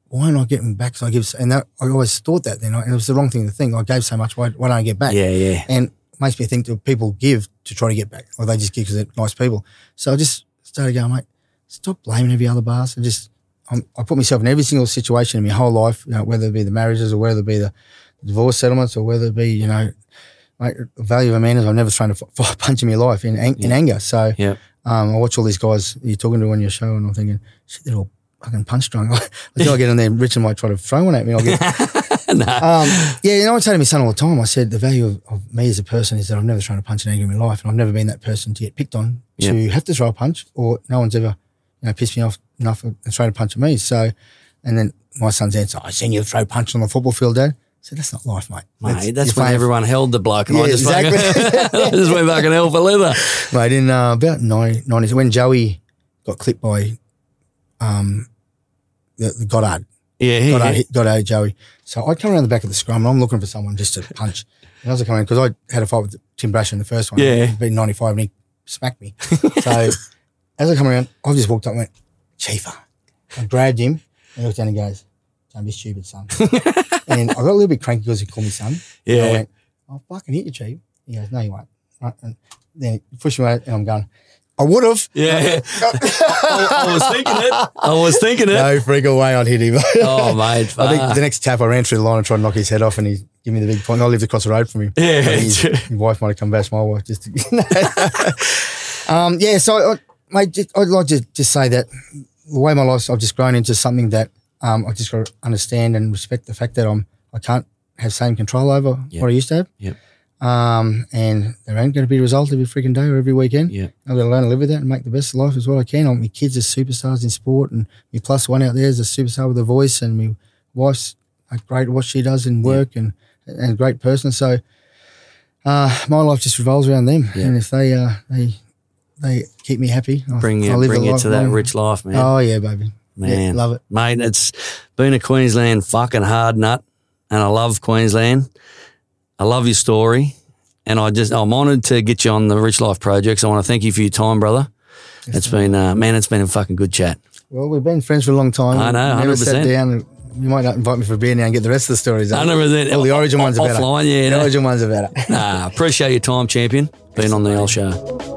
why am I getting back? Because I give, and that, I always thought that then, and it was the wrong thing to think. I gave so much, why, why don't I get back? Yeah, yeah. And it makes me think that people give to try to get back, or they just give because they're nice people. So I just started going, mate, stop blaming every other bastard. And just, I'm, I put myself in every single situation in my whole life, you know, whether it be the marriages or whether it be the divorce settlements or whether it be, you know, mate, the value of a man is I've never thrown a f- punch in my life in, ang- yeah. in anger. So yeah. um, I watch all these guys you're talking to on your show, and I'm thinking, shit, they're all fucking punch drunk. I think I'll get in there and Richard might try to throw one at me. I'll get nah. um, yeah, you know, I say to my son all the time, I said the value of, of me as a person is that I've never thrown a punch in anger in my life, and I've never been that person to get picked on yep. to have to throw a punch, or no one's ever, you know, pissed me off enough and thrown a punch at me. So, and then my son's answer, I seen you throw punch on the football field, Dad. I said, that's not life, mate. Mate, that's, that's when everyone held the bloke, and yeah, I just exactly. fucking, I just went back and held for leather. Mate, in uh, about nineties, when Joey got clipped by um. The, the Goddard. Yeah, yeah. Goddard, yeah. Goddard, Joey. So I come around the back of the scrum and I'm looking for someone just to punch. And I was coming in because I had a fight with Tim Brasher in the first one. Yeah. It'd been ninety-five and he smacked me. So as I come around, I just walked up and went, Chiefer. I grabbed him and looked down and goes, don't be stupid, son. And I got a little bit cranky because he called me son. Yeah. And I went, I'll fucking hit you, Chief. He goes, no, you won't. And then he pushed me out and I'm going, I would have. Yeah. I, I was thinking it. I was thinking it. No freaking way I'd hit him. Oh, mate. Fuck. I think the next tap I ran through the line and tried to knock his head off, and he gave me the big point. I lived across the road from him. Yeah. His, his wife might have come bash my wife just to, um, yeah, so, I, mate, just, I'd like to just say that the way my life's, I've just grown into something that um, I've just got to understand and respect the fact that I'm, I can't have same control over yep. what I used to have. Yep. Um, and there ain't going to be a result every freaking day or every weekend. Yeah. I've got to learn to live with that and make the best of life as well I can. I want my kids as superstars in sport, and my plus one out there is a superstar with a voice, and my wife's great at what she does in work yeah. and, and a great person. So uh, my life just revolves around them. Yeah. And if they uh, they they keep me happy, bring I'll, you, I'll live bring you to that long. Rich life, man. Oh, yeah, baby. Man. Yeah, love it. Mate, it's been a Queensland fucking hard nut, and I love Queensland. I love your story, and I just, I'm honoured to get you on the Rich Life Projects. I want to thank you for your time, brother. Yes, it's man. been, uh, man, it's been a fucking good chat. Well, we've been friends for a long time. I know, never one hundred percent. Sat down and you might not invite me for a beer now and get the rest of the stories out. one hundred percent. All the origin off, ones are better. Offline, yeah. The no. origin ones are better. Nah, appreciate your time, champion, being on the L Show.